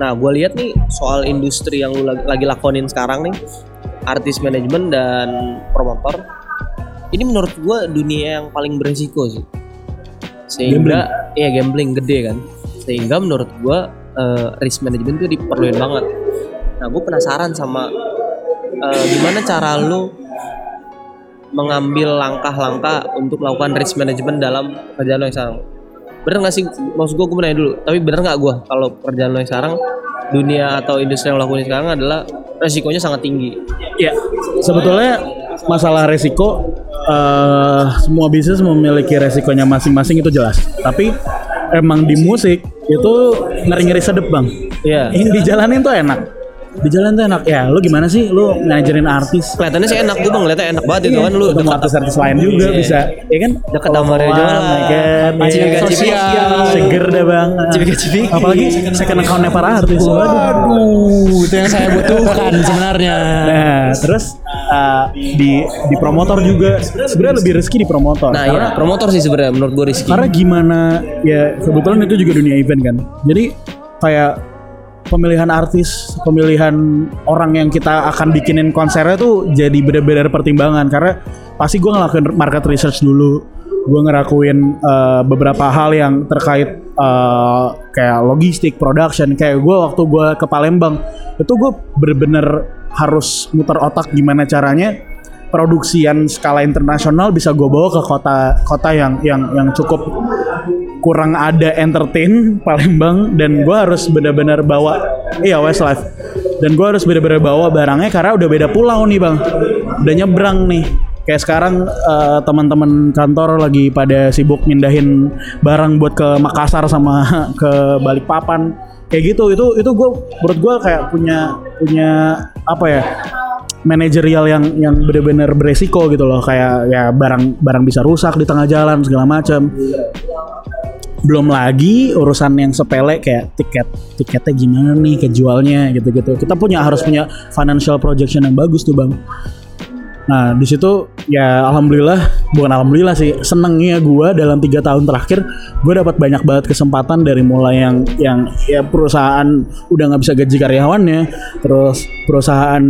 Nah gue lihat nih soal industri yang lu lagi, lagi lakonin sekarang nih, artis manajemen dan promotor, ini menurut gue dunia yang paling beresiko sih, sehingga gambling. Iya gambling gede kan, sehingga menurut gue Uh, risk management itu diperluin banget. Nah, gue penasaran sama uh, gimana cara lu mengambil langkah-langkah untuk melakukan risk management dalam kerjaan lo yang sekarang. Bener nggak sih? Maksud gue, gue nanya dulu. Tapi bener nggak gue kalau kerjaan lo yang sekarang, dunia atau industri yang lo lakuin sekarang adalah resikonya sangat tinggi? Ya, sebetulnya masalah resiko, uh, semua bisnis memiliki resikonya masing-masing, itu jelas. Tapi emang di musik itu ngeri-ngeri sedep bang. Iya. Yeah. Di jalanin tuh enak. Di jalan tuh enak. Ya, lu gimana sih? Lu ngajarin artis. Kelihatannya sih enak, gue bang. Kelihatannya enak banget itu kan. Lu dekat artis-artis lain juga yeah. bisa. Ya kan? Dekat sama Marion Jola. Sosial. Seger dah bang. Cipika-cipika. Apalagi second account-nya para artis. Waduh. Itu yang saya butuhkan sebenarnya. Nah, terus uh, di di promotor juga. Sebenarnya lebih rezeki di promotor. Nah, karena ya, promotor sih sebenarnya menurut gue rezeki. Karena gimana ya, kebetulan itu juga dunia event kan. Jadi kayak pemilihan artis, pemilihan orang yang kita akan bikinin konsernya tuh jadi benar-benar pertimbangan. Karena pasti gue ngelakuin market research dulu. Gue ngerakuin uh, beberapa hal yang terkait uh, kayak logistik, production. Kayak gue waktu gue ke Palembang itu gue bener-bener harus muter otak gimana caranya produksian skala internasional bisa gue bawa ke kota-kota yang yang yang cukup kurang ada entertain Palembang, dan gue harus benar-benar bawa iya Westlife, dan gue harus benar-benar bawa barangnya karena udah beda pulau nih bang, udah nyebrang nih. Kayak sekarang uh, teman-teman kantor lagi pada sibuk mindahin barang buat ke Makassar sama ke Balikpapan. Kayak gitu, itu itu gue menurut gue kayak punya punya apa ya, manajerial yang yang benar-benar beresiko gitu loh. Kayak ya barang barang bisa rusak di tengah jalan segala macam. Belum lagi urusan yang sepele kayak tiket, tiketnya gimana nih kejualnya gitu-gitu. Kita punya harus punya financial projection yang bagus tuh bang. Nah di situ ya alhamdulillah, bukan alhamdulillah sih, senengnya gue dalam tiga tahun terakhir gue dapat banyak banget kesempatan, dari mulai yang yang ya perusahaan udah nggak bisa gaji karyawannya, terus perusahaan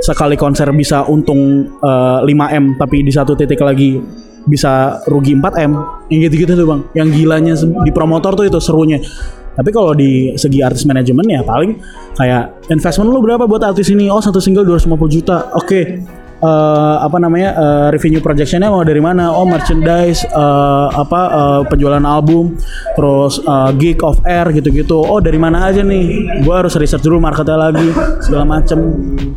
sekali konser bisa untung uh, lima M tapi di satu titik lagi bisa rugi empat M, yang gitu-gitu tuh bang, yang gilanya di promotor tuh itu serunya. Tapi kalau di segi artis manajemen ya paling kayak investment lu berapa buat artis ini, oh satu single dua ratus lima puluh juta, oke okay. Uh, apa namanya uh, revenue projectionnya mau dari mana? Oh merchandise, uh, apa uh, penjualan album, terus uh, gig off air gitu-gitu. Oh dari mana aja nih? Gue harus research dulu marketnya lagi segala macem.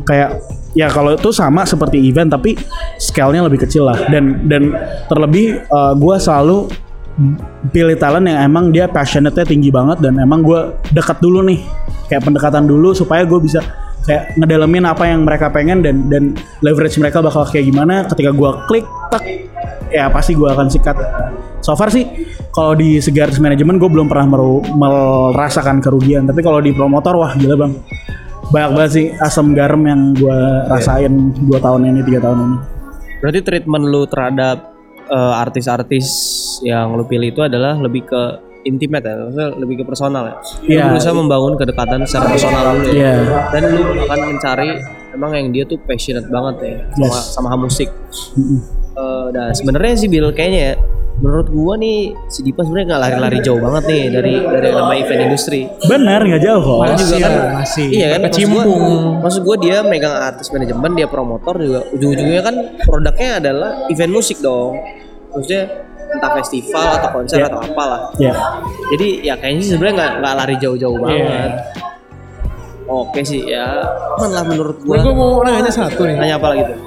Kayak ya kalau itu sama seperti event tapi scale-nya lebih kecil lah. Dan dan terlebih uh, gue selalu pilih talent yang emang dia passionate-nya tinggi banget dan emang gue dekat dulu nih. Kayak pendekatan dulu supaya gue bisa kayak ngedalamin apa yang mereka pengen dan dan leverage mereka bakal kayak gimana. Ketika gue klik tek ya pasti gue akan sikat. So far sih kalau di segi artis manajemen gue belum pernah meru- merasakan kerugian, tapi kalau di promotor wah gila bang, banyak banget sih asam garam yang gue rasain dua tahun ini tiga tahun ini. Berarti treatment lu terhadap uh, artis-artis yang lu pilih itu adalah lebih ke intimate ya, maksudnya lebih ke personal ya. Yeah. Lu berusaha membangun kedekatan secara personal dulu ya. Yeah. Dan lu akan mencari emang yang dia tuh passionate banget ya sama, yes. sama musik. Mm-hmm. Uh, nah sebenarnya sih Bill kayaknya, menurut gua nih si Dipa sebenarnya nggak lari-lari jauh banget nih dari dari nama event industri. Benar nggak jauh kok. Masih juga kan, masih. Iya kan. Kecimpung. Maksud gua dia megang artis manajemen, dia promotor juga. Ujung-ujungnya kan produknya adalah event musik dong. Maksudnya entah festival atau konser yeah. atau apalah. Yeah. Jadi ya kayaknya sebenarnya nggak nggak lari jauh-jauh banget. Yeah. Oke sih ya. Malah menurut gua. Gue mau nanya satu nih. Nanya apa lagi tuh?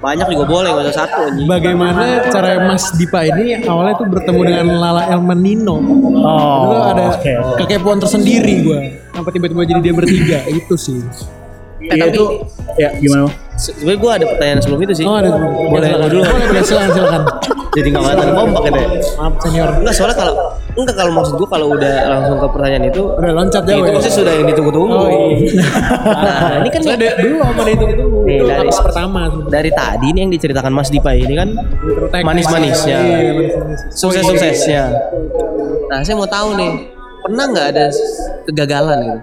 Banyak juga boleh, nggak usah satu. Nih. Bagaimana cara Mas Dipa ini awalnya tuh bertemu dengan Lale Ilman Nino? Oh. Itu ada okay. kekepoan tersendiri gua. Kenapa tiba-tiba jadi dia bertiga? Itu sih. Eh, ya, tapi itu, ya gimana? Sebenarnya gue ada pertanyaan sebelum itu sih. Oh, ada. Boleh ya, dulu. Boleh, silakan, silakan. Jadi nggak ngatain kompak gitu ya? Maaf senior. Enggak, soalnya kalau enggak kalau maksud gue kalau udah langsung ke pertanyaan itu udah loncat jauh. Itu pasti ya? Sudah yang ditunggu-tunggu. Oh, iya. Nah, ini kan so, ada dulu apa yang ditunggu-tunggu? Nih, itu dari pertama. Dari tadi nih yang diceritakan Mas Dipa ini kan manis-manisnya, sukses-suksesnya. Nah, saya mau tahu nih, pernah nggak ada kegagalan gitu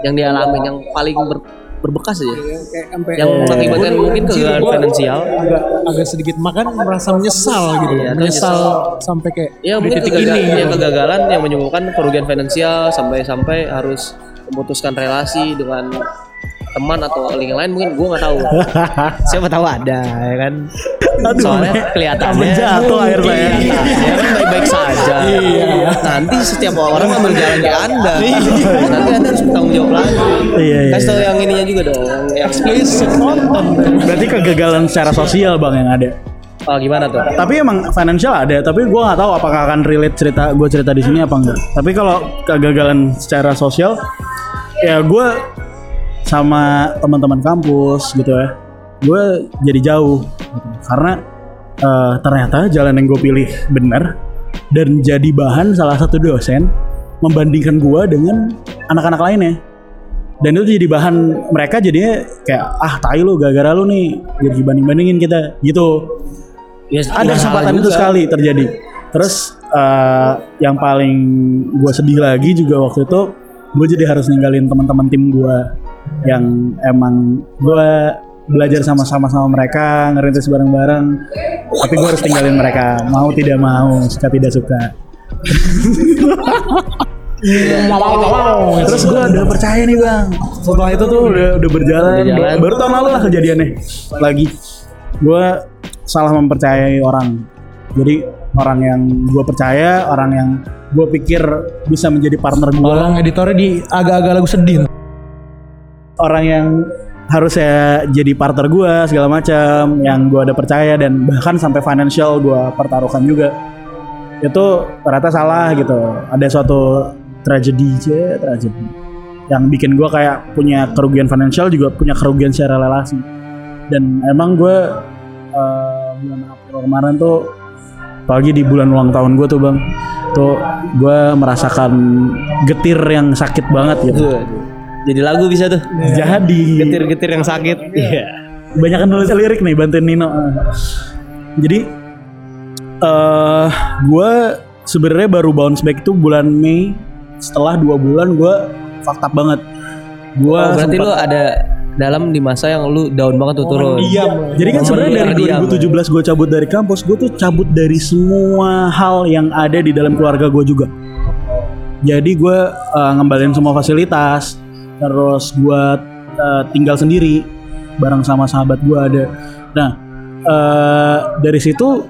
yang dialamin yang paling ber- berbekas aja yang mengakibatkan mungkin kegagalan finansial, agak agak sedikit makan merasa menyesal gitu ya, menyesal, menyesal sampai kayak ya mungkin kegagalan ini, ya, kegagalan yang menyebabkan kerugian finansial sampai sampai harus memutuskan relasi dengan teman atau yang lain. Mungkin gue nggak tahu, siapa tahu ada ya kan. Aduh, soalnya kelihatannya jatuh air saya ya kan baik-baik saja. Iya. Nanti setiap orang ngambil jalan ke anda, nanti anda harus bertanggung jawab lagi. Iya, iya. Kasih tahu yang ininya juga dong, eksplisit konten. Berarti kegagalan secara sosial bang yang ada. Oh, gimana tuh? Tapi emang financial ada, tapi gue nggak tahu apakah akan relate cerita gue cerita di sini apa enggak. Tapi kalau kegagalan secara sosial, ya gue sama teman-teman kampus gitu ya, gue jadi jauh gitu. Karena uh, ternyata jalan yang gue pilih benar dan jadi bahan salah satu dosen membandingkan gue dengan anak-anak lainnya. Dan itu jadi bahan mereka jadinya kayak, ah tai lu gara-gara lu nih, jadi dibanding-bandingin kita gitu. Yes, ada kesempatan itu juga sekali terjadi. Terus uh, yang paling gue sedih lagi juga waktu itu gue jadi harus ninggalin teman-teman tim gue yang emang gue belajar sama-sama sama mereka, ngerintis bareng-bareng, tapi gue harus tinggalin mereka mau tidak mau, suka tidak suka. Terus gue udah percaya nih bang, setelah itu tuh udah udah berjalan, berjalan. Baru tahun lalu lah kejadiannya lagi. Gue salah mempercayai orang, jadi orang yang gue percaya, orang yang gue pikir bisa menjadi partner gue. Orang editornya di agak-agak lagu sedih. Orang yang harusnya jadi partner gue segala macam, yang gue ada percaya dan bahkan sampai financial gue pertaruhkan juga, itu ternyata salah gitu. Ada suatu tragedi aja, tragedi yang bikin gue kayak punya kerugian financial, juga punya kerugian secara relasi. Dan emang gue uh, bulan April kemarin tuh, apalagi di bulan ulang tahun gue tuh bang, tuh gue merasakan getir yang sakit banget gitu. Jadi lagu bisa tuh. Jadi getir-getir yang sakit. Iya. Banyak kan nulis lirik nih, bantuin Nino. Jadi uh, gue sebenarnya baru bounce back tuh bulan Mei. Setelah dua bulan gue fucked up banget. Gua oh, berarti lu ada dalam di masa yang lu down banget tuh, turun. Iya. Jadi kan sebenarnya dari dua ribu tujuh belas gue cabut dari kampus, gue tuh cabut dari semua hal yang ada di dalam keluarga gue juga. Jadi gue uh, ngembalin semua fasilitas. Terus gue uh, tinggal sendiri bareng sama sahabat gue ada. Nah uh, dari situ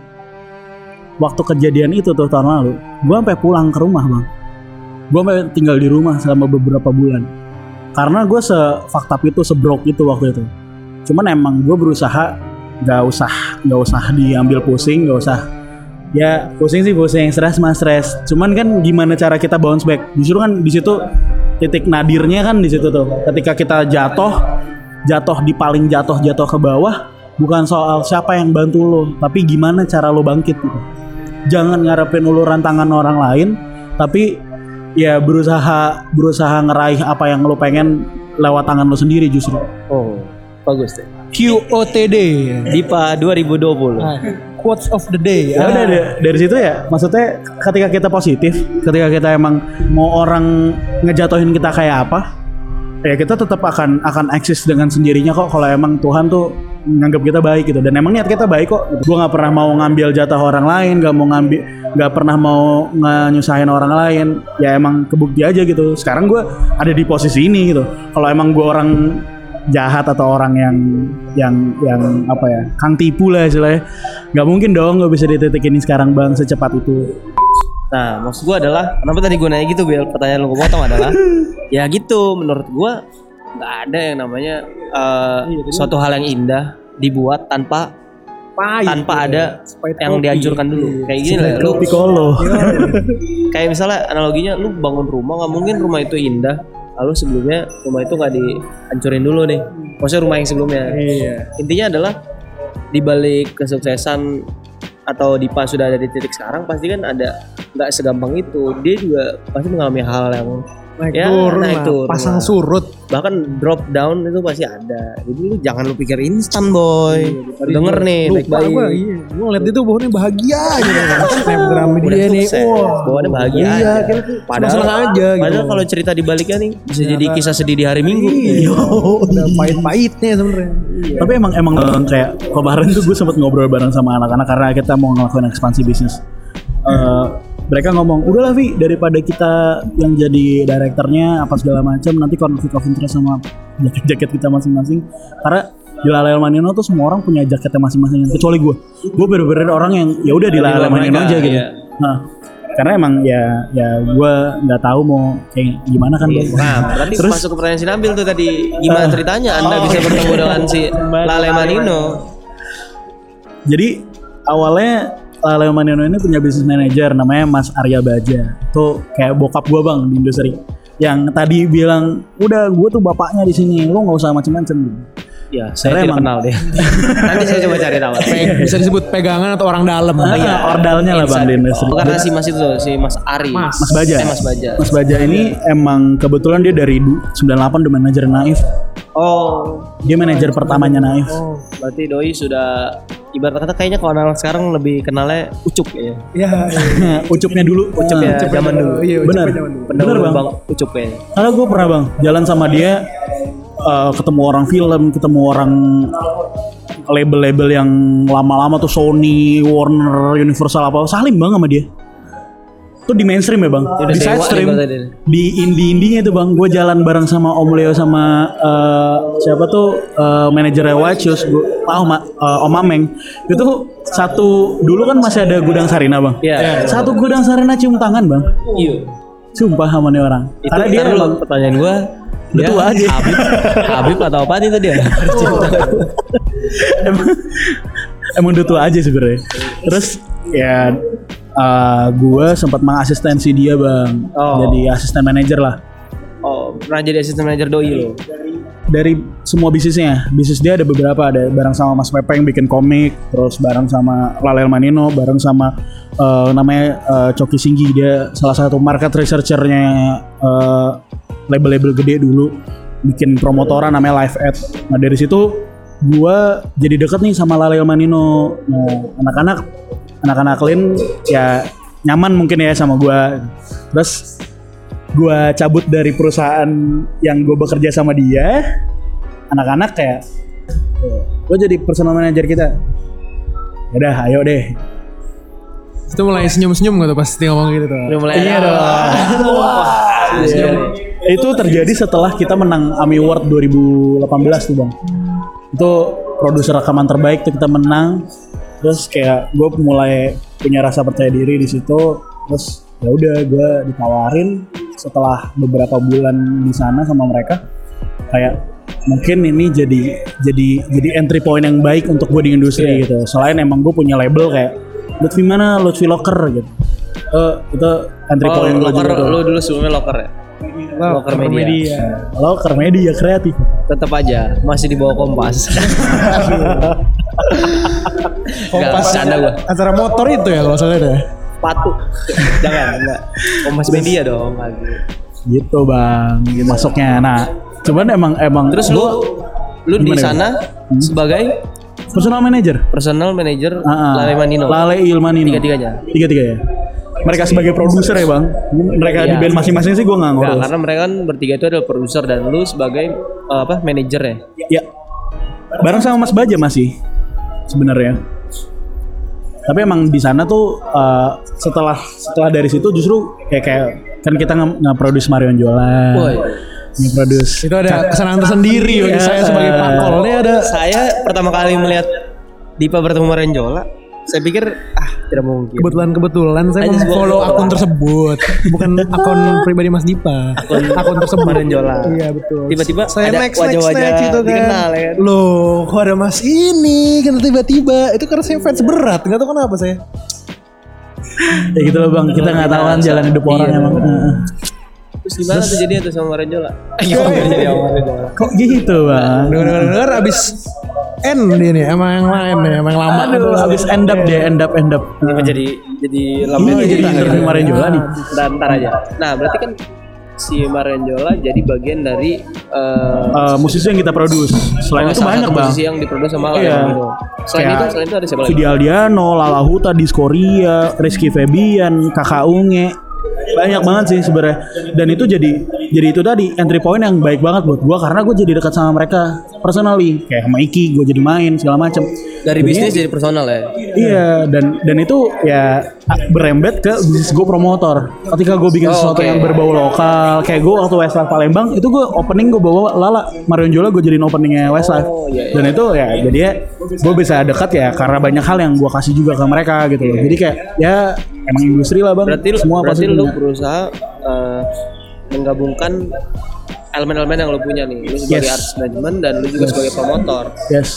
waktu kejadian itu tuh tahun lalu, gue sampai pulang ke rumah bang. Gue sampai tinggal di rumah selama beberapa bulan karena gue se-fucked up itu, se-broke itu waktu itu. Cuman emang gue berusaha gak usah, gak usah diambil pusing, gak usah. Ya pusing sih pusing, stres mah stres. Cuman kan gimana cara kita bounce back? Justru kan di situ titik nadirnya kan di situ tuh. Ketika kita jatuh, jatuh di paling jatuh, jatuh ke bawah, bukan soal siapa yang bantu lo, tapi gimana cara lo bangkit gitu. Jangan ngarepin uluran tangan orang lain, tapi ya berusaha berusaha ngeraih apa yang lo pengen lewat tangan lo sendiri justru. Oh, bagus deh. Q O T D Dipa dua ribu dua puluh. Quotes of the day. Ya udah ah. Dari situ ya, maksudnya ketika kita positif, ketika kita emang mau orang ngejatuhin kita kayak apa, ya kita tetap akan akan eksis dengan sendirinya kok. Kalau emang Tuhan tuh nganggap kita baik gitu, dan emang niat kita baik kok. Gue nggak pernah mau ngambil jatah orang lain, nggak mau ngambil, nggak pernah mau nyusahin orang lain. Ya emang kebukti aja gitu. Sekarang gue ada di posisi ini gitu. Kalau emang gue orang jahat atau orang yang yang yang apa ya, kang tipu lah istilahnya, nggak mungkin dong nggak bisa dititik ini sekarang bang, secepat itu. Nah maksud gue adalah, kenapa tadi gue nanya gitu Bill, pertanyaan lu gue potong adalah ya gitu, menurut gue nggak ada yang namanya uh, iya, suatu hal yang indah dibuat tanpa pahit, tanpa ya, ada yang dihancurkan dulu. Kayak gini lah lu, kayak misalnya analoginya lu bangun rumah, nggak mungkin rumah itu indah lalu sebelumnya rumah itu nggak dihancurin dulu nih, maksudnya rumah yang sebelumnya. Iya. Intinya adalah di balik kesuksesan atau Dipa sudah ada di titik sekarang, pasti kan ada, nggak segampang itu. Dia juga pasti mengalami hal yang naik ya, turun, naik turun, pasang surut, bahkan drop down itu pasti ada. Jadi lu jangan lu pikir instan boy. Iya, denger iya, nih baik-baik. Iya. Gue ngeliat itu bawahnya bahagia gitu kan. Snapgram dia nih, wah bawahnya bahagia. Iya, aja. Padahal aja gitu. Padahal kalau cerita dibaliknya nih bisa ya, jadi kisah sedih di hari Minggu. Iya, udah pahit-pahitnya sebenarnya. Iya. Tapi emang emang uh, kayak kemarin tuh gue sempat ngobrol bareng sama anak-anak karena kita mau ngelakuin ekspansi bisnis. Uh, mereka ngomong, udahlah Vi, daripada kita yang jadi direkturnya apa segala macam, nanti konflik of interest sama jaket-jaket kita masing-masing. Karena di Lale Ilman tuh semua orang punya jaketnya masing-masing, kecuali gue. Gue bener-bener orang yang ya udah di Lale Ilman aja gitu. Iya. Nah, karena emang ya ya gue nggak tahu mau kayak gimana kan. Iya. Nah, berarti terus masuk ke pertanyaan si Nabil tuh tadi, gimana uh, ceritanya Anda oh, bisa bertemu dengan si Lale Ilman? Jadi awalnya Lale Ilman ini punya bisnis manager namanya Mas Arya Baja. Itu kayak bokap gue bang di industri. Yang tadi bilang, udah gue tuh bapaknya di sini, lo nggak usah macam-macam. Ya, saya tidak kenal dia. Nanti saya coba cari nama. Bisa disebut pegangan atau orang dalam. Oh, iya, ordalnya lah Bang Dennis. Karena si Mas itu, si Mas Ari. Mas, Mas Baja. Eh, Mas Baja. Mas Baja ini emang kebetulan dia dari sembilan puluh delapan udah manajer Naif. Oh, dia manajer pertamanya Naif. Oh, berarti doi sudah ibarat kata kayaknya kalau anak sekarang lebih kenalnya Ucup kayaknya. Iya, iya. Ucupnya dulu, Ucup ya, Ucup zaman dulu. Iya, benar. Benar Bang, Ucup kayaknya. Kalau gue pernah Bang jalan sama dia, Uh, ketemu orang film, ketemu orang label-label yang lama-lama tuh Sony, Warner, Universal apa, salim Bang sama dia. Tuh di mainstream ya Bang, oh, di side stream, di indie-indinya tuh Bang. Gue jalan bareng sama Om Leo sama uh, siapa tuh uh, manajernya Wachus, ah, Om, uh, Om Ameng. Itu satu dulu kan masih ada Gudang Sarina Bang. Yeah. Satu Gudang Sarina cium tangan Bang. Iya. Sumpah sama nih orang. Itu karena dia Bang, pertanyaan gue. Dia betul aja Habib, Habib atau apa itu dia? emang, emang udah tua aja sebenarnya. Terus ya uh, gue sempat mengasistensi dia Bang, oh. Jadi asisten manajer lah. Oh, pernah jadi asisten manajer doi lo? Dari semua bisnisnya, bisnis dia ada beberapa, ada bareng sama Mas Pepe yang bikin komik, terus bareng sama Lale Ilman, bareng sama uh, namanya uh, Coki Singgi, dia salah satu market researchernya. Uh, label-label gede dulu bikin promotoran namanya Live Ad. Nah dari situ gue jadi deket nih sama Lale Ilman Nino. Nah anak-anak anak-anak lain ya nyaman mungkin ya sama gue. Terus gue cabut dari perusahaan yang gue bekerja sama dia, anak-anak kayak gue jadi personal manager kita. Yaudah ayo deh. Itu mulai senyum-senyum gak tuh pasti ngomong gitu tuh? Iya dong. Wah. Itu terjadi setelah kita menang AMI Award dua ribu delapan belas tuh Bang. Itu produser rekaman terbaik tuh kita menang. Terus kayak gue mulai punya rasa percaya diri di situ. Terus ya udah gue ditawarin setelah beberapa bulan di sana sama mereka. Kayak mungkin ini jadi jadi jadi entry point yang baik untuk gue di industri yeah. Gitu. Selain emang gue punya label kayak Luthfi mana, Luthfi Locker gitu. Uh, itu entry oh, point Locker. Lo dulu sebelumnya Locker ya? Loker media. media Loker media kreatif. Tetap aja masih di bawah Kompas. Kompas canda gua. Acara motor itu ya kalau salah deh. Patu. Jangan enggak. Kompas media dong lagi. Gitu Bang, gitu. Masuknya. Nah, cuman emang emang terus lu lu di sana hmm? sebagai personal manager. Personal manager uh-huh. Lale Manino. Lale Ilman Nino. Tiga-tiganya. Tiga-tiganya. Mereka sebagai produser ya Bang. Mereka ya. Di band masing-masing sih gue nggak ngurus. Nah, karena mereka kan bertiga itu adalah produser dan lu sebagai uh, apa manajer ya. Iya. Bareng sama Mas Baja masih sebenarnya. Tapi emang di sana tuh uh, setelah setelah dari situ justru kayak kayak kan kita nge-produce Marion Jola. Woy. Nge-produce. Itu ada kesenangan tersendiri bagi ya. Saya sebagai Pakol. Ini ada saya pertama kali melihat Dipa bertemu Marion Jola. Saya pikir ah tidak mungkin. Kebetulan-kebetulan saya follow akun tersebut, bukan akun pribadi Mas Dipa. Akun, akun tersebut Marion Jola. Iya betul. Tiba-tiba saya ada wajah-wajah gitu kan. Dikenal, ya. Loh, kok ada Mas ini? Kan tiba-tiba itu karena saya fans berat, nggak tahu kenapa saya. Ya gitu loh Bang, kita nggak tahu kan jalan hidup orang iya. Emang. Terus gimana terjadinya tuh sama Marion Jola? Ayo jadi Marion Jola. Kok gitu Bang? Dengar-dengar abis. End dia nih, emang yang lain nih, emang yang lama. Aduh, habis end up dia, end up, end up. Nah. Jadi, jadi lama jadi interview Marion Jola nih. Ntar, ntar aja. Nah, berarti kan si Marion Jola jadi bagian dari uh, uh, musisi yang kita produce. Selain itu banyak Bang. Musisi yang diproduksi sama Lale yeah. Gitu. Selain ya. Itu, selain itu ada siapa lagi? Vidi Aldiano, Lala Huta, Diskoria, Rizky Febian, Kakak Unge. Banyak banget sih sebenarnya. Dan itu jadi jadi itu tadi entry point yang baik banget buat gue karena gue jadi dekat sama mereka personally kayak sama Iki gue jadi main segala macam dari bisnis jadi personal ya iya dan dan itu ya berembet ke bisnis gue promotor ketika gue bikin oh, sesuatu okay. Yang berbau lokal kayak gue waktu Westlife Palembang itu gue opening gue bawa Lala Marion Jola gue jadiin openingnya Westlife oh, iya, iya. Dan itu ya jadi ya gue bisa dekat ya karena banyak hal yang gue kasih juga ke mereka gitu yeah. Jadi kayak ya emang industri lah Bang berarti semua berarti lu berusaha uh, menggabungkan elemen-elemen yang lo punya nih, lo sebagai yes. Artist management dan lo juga yes. Sebagai promotor. Yes.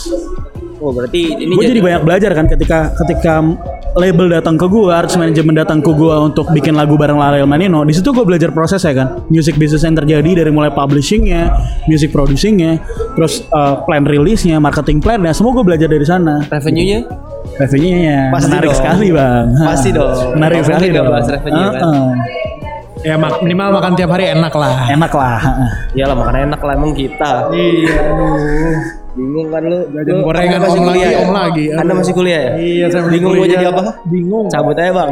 Oh berarti ini. Gue jadi, jadi banyak belajar kan ketika ketika label datang ke gue, arts management datang ke gue untuk bikin lagu bareng Lale Ilman Nino. Di situ gue belajar proses ya kan, music business yang terjadi dari mulai publishingnya, music producingnya, terus uh, plan rilisnya, marketing plannya, semua gue belajar dari sana. Revenue-nya? Revenue-nya menarik dong. sekali bang. Pasti dong. Menarik sekali dong. Revenue kan. Uh-uh. Ya mak- minimal makan tiap hari enak lah. Enak lah. Iyalah makan enak lah emang kita. Iya. Bingung kan lu? Jajan gorengan om kuliah, lagi, om lagi. Aduh. Anda masih kuliah ya? Iya, saya bingung mau jadi apa? Bingung. Cabut aja, Bang.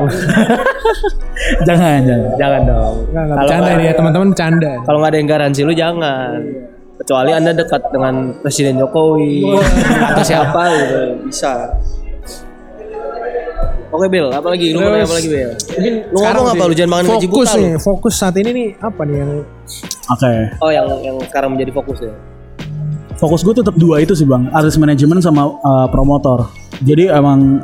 jangan, jangan. Jangan dong. Bercanda ini ya, teman-teman bercanda. Kalau enggak ada yang garansi lu jangan. Iya. Kecuali Anda dekat dengan Presiden Jokowi atau siapa gitu, bisa. Oke Bel, apa lagi? Lu mau nanya apa lagi Bel? Mungkin lu ngomong apa lu jangan makan gaji buta. Fokus nih, fokus saat ini nih apa nih yang Oke. Okay. Oh, yang yang sekarang menjadi fokus ya. Fokus gue tetap dua itu sih bang, artist management sama uh, promotor. Jadi emang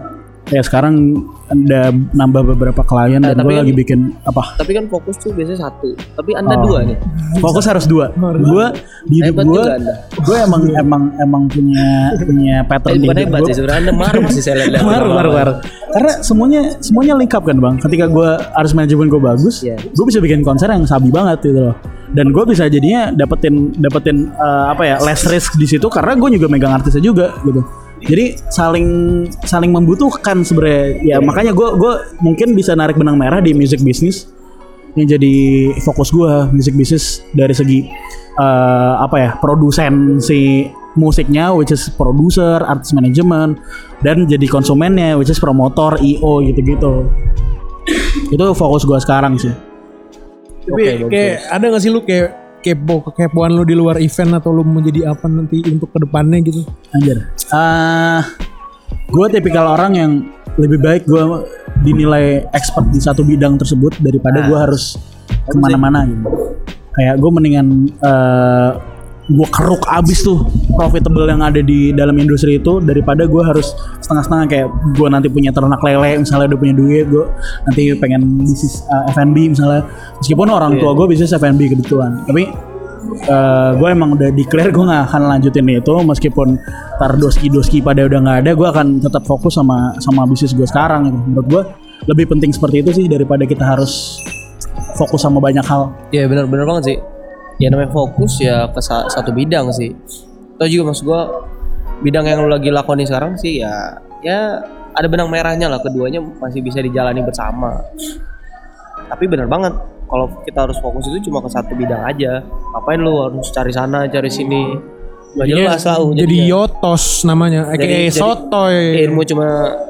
ya sekarang ada nambah beberapa klien nah, dan gue kan, lagi bikin apa? Tapi kan fokus tuh biasanya satu, tapi anda oh. dua nih. Fokus harus dua. Gue di gue, gue emang emang emang punya punya pattern di gue. Bukan sebenarnya anda marah masih saya lihat. Marah marah marah. Karena semuanya semuanya lengkap kan bang. Ketika gue artist management gue bagus, yeah. gue bisa bikin konser yang sabi banget gitu loh. Dan gue bisa jadinya dapetin dapetin uh, apa ya less risk di situ karena gue juga megang artisnya juga gitu. Jadi saling saling membutuhkan sebenarnya ya, makanya gue gue mungkin bisa narik benang merah di music business yang jadi fokus gue. Music business dari segi uh, apa ya produsen si musiknya which is producer, artist management, dan jadi konsumennya which is promotor, I O gitu-gitu. Itu fokus gue sekarang sih. Tapi okay, kayak okay. ada gak sih lu kayak kepo, kepoan lu di luar event atau lu mau jadi apa nanti untuk kedepannya gitu? Anjir, uh, gue tipikal orang yang lebih baik gue dinilai expert di satu bidang tersebut daripada nah, gue harus kemana-mana gitu. Kayak gue mendingan uh, gue keruk abis tuh profitable yang ada di dalam industri itu daripada gue harus setengah-setengah. Kayak gue nanti punya ternak lele misalnya, udah punya duit, gue nanti pengen bisnis uh, F and B misalnya. Meskipun orang tua gue bisnis F and B kebetulan, tapi uh, gue emang udah declare gue gak akan lanjutin itu. Meskipun tar doski-doski pada udah gak ada, gue akan tetap fokus sama sama bisnis gue sekarang gitu. Menurut gue lebih penting seperti itu sih daripada kita harus fokus sama banyak hal. Iya yeah, benar-benar banget sih. Ya namanya fokus ya ke sa- satu bidang sih. Atau juga maksud gue bidang yang lu lagi lakoni sekarang sih ya, ya ada benang merahnya lah, keduanya masih bisa dijalani bersama. Tapi benar banget kalau kita harus fokus itu cuma ke satu bidang aja. Ngapain lu harus cari sana cari sini? Gak jelas lah. Jadi yotos namanya, kayak sotoy. Ilmu cuma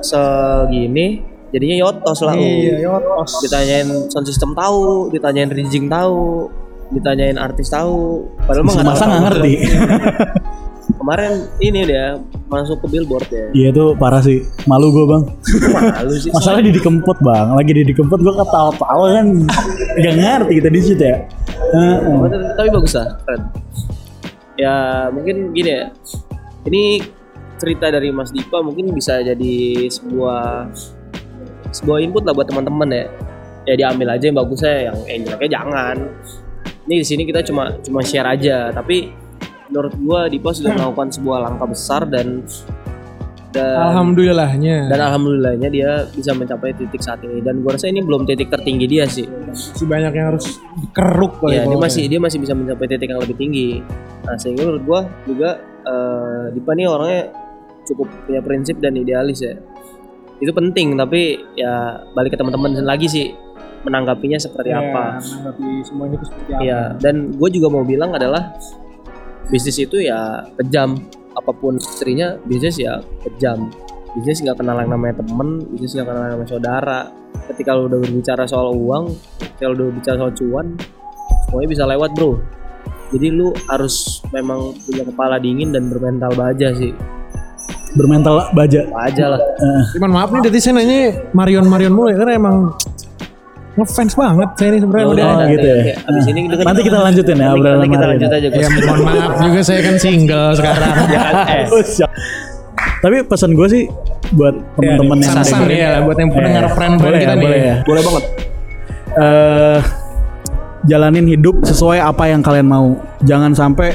segini. Jadinya yotos lah. Iya, yotos. Ditanyain sound system tahu, ditanyain rigging tahu, ditanyain artis tahu, padahal mah nggak tahu, ngerti. Kemarin ini dia masuk ke billboard ya. Iya tuh parah sih, malu gue bang. Malu sih. Masalah di dikempot bang, lagi di dikempot gue ketawa-tawa kan, nggak ngerti kita di situ ya. Uh-uh. Tapi bagus lah, keren. Ya mungkin gini ya, ini cerita dari Mas Dipa mungkin bisa jadi sebuah sebuah input lah buat teman-teman ya. Ya diambil aja yang bagusnya, yang enaknya jangan. Ini di sini kita cuma cuma share aja, tapi menurut gua Dipa sudah melakukan sebuah langkah besar dan, dan alhamdulillahnya dan alhamdulillahnya dia bisa mencapai titik saat ini, dan gua rasa ini belum titik tertinggi dia sih. Si banyak yang harus dikeruk kali. Ya, dia masih dia masih bisa mencapai titik yang lebih tinggi. Nah, sehingga menurut gua juga uh, Dipa nih orangnya cukup punya prinsip dan idealis ya. Itu penting, tapi ya balik ke teman-teman lagi sih menanggapinya seperti yeah, apa. Menanggapi semuanya itu seperti apa. Yeah. Dan gue juga mau bilang adalah bisnis itu ya kejam, apapun istrinya bisnis ya kejam. Bisnis nggak kenal yang namanya temen, bisnis nggak kenal yang namanya saudara. Ketika lo udah berbicara soal uang, ketika lo udah berbicara soal cuan, semuanya bisa lewat bro. Jadi lu harus memang punya kepala dingin dan bermental baja sih. Bermental baja. Baja lah. Uh. Cuman maaf nih, tadi saya nanya Marion Marion mulu ya, karena emang ngefans banget saya ini sebenarnya. Oh, udah oh, gitu ya. Ya. Abis ini kita nanti kita lanjutin ya obrolan. Nanti kita lanjut aja. Ya mohon maaf juga saya kan single sekarang. Tapi pesan gue sih buat teman-teman ya, yang dengar ya, buat yang pendengar eh, friend boleh kita ya, nih. Boleh, ya. Boleh banget. Uh, jalanin hidup sesuai apa yang kalian mau. Jangan sampai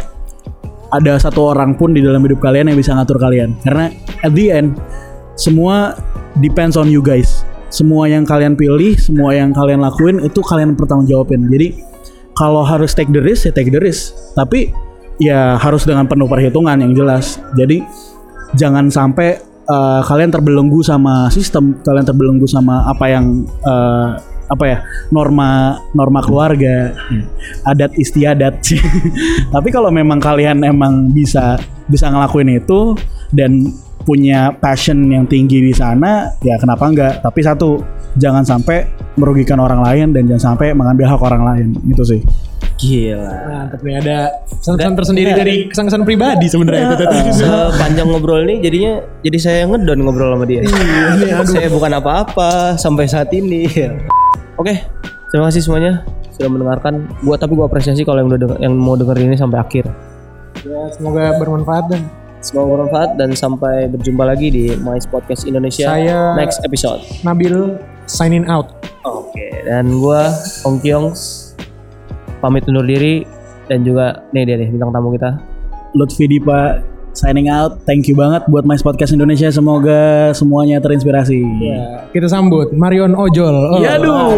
ada satu orang pun di dalam hidup kalian yang bisa ngatur kalian. Karena at the end semua depends on you guys. Semua yang kalian pilih, semua yang kalian lakuin itu kalian pertanggungjawabin. Jadi kalau harus take the risk, ya take the risk. Tapi ya harus dengan penuh perhitungan yang jelas. Jadi jangan sampai uh, kalian terbelenggu sama sistem, kalian terbelenggu sama apa yang uh, apa ya norma norma keluarga, adat istiadat. Tapi kalau memang kalian emang bisa bisa ngelakuin itu dan punya passion yang tinggi di sana, ya kenapa enggak? Tapi satu, jangan sampai merugikan orang lain dan jangan sampai mengambil hak orang lain. Itu sih. Gila. Mantap nih, ada kesan-kesan tersendiri ya, dari kesan-kesan pribadi sebenarnya. Ya, uh, sepanjang ngobrol nih jadinya jadi saya ngedown ngobrol sama dia. Iya, saya bukan apa-apa sampai saat ini. Oke, terima kasih semuanya sudah mendengarkan. Gua tapi gua apresiasi kalau yang udah denger, yang mau dengerin ini sampai akhir. Ya, semoga bermanfaat dan Semoga bermanfaat dan sampai berjumpa lagi di Mice Podcast Indonesia. Saya next episode. Nabil signing out. Oke, okay, dan gua Ong Kiongs pamit undur diri dan juga nih dia nih bintang tamu kita Luthfi Dipa signing out. Thank you banget buat Mice Podcast Indonesia. Semoga semuanya terinspirasi. Yeah. Kita sambut Marion Ojol. Oh. Yaduh.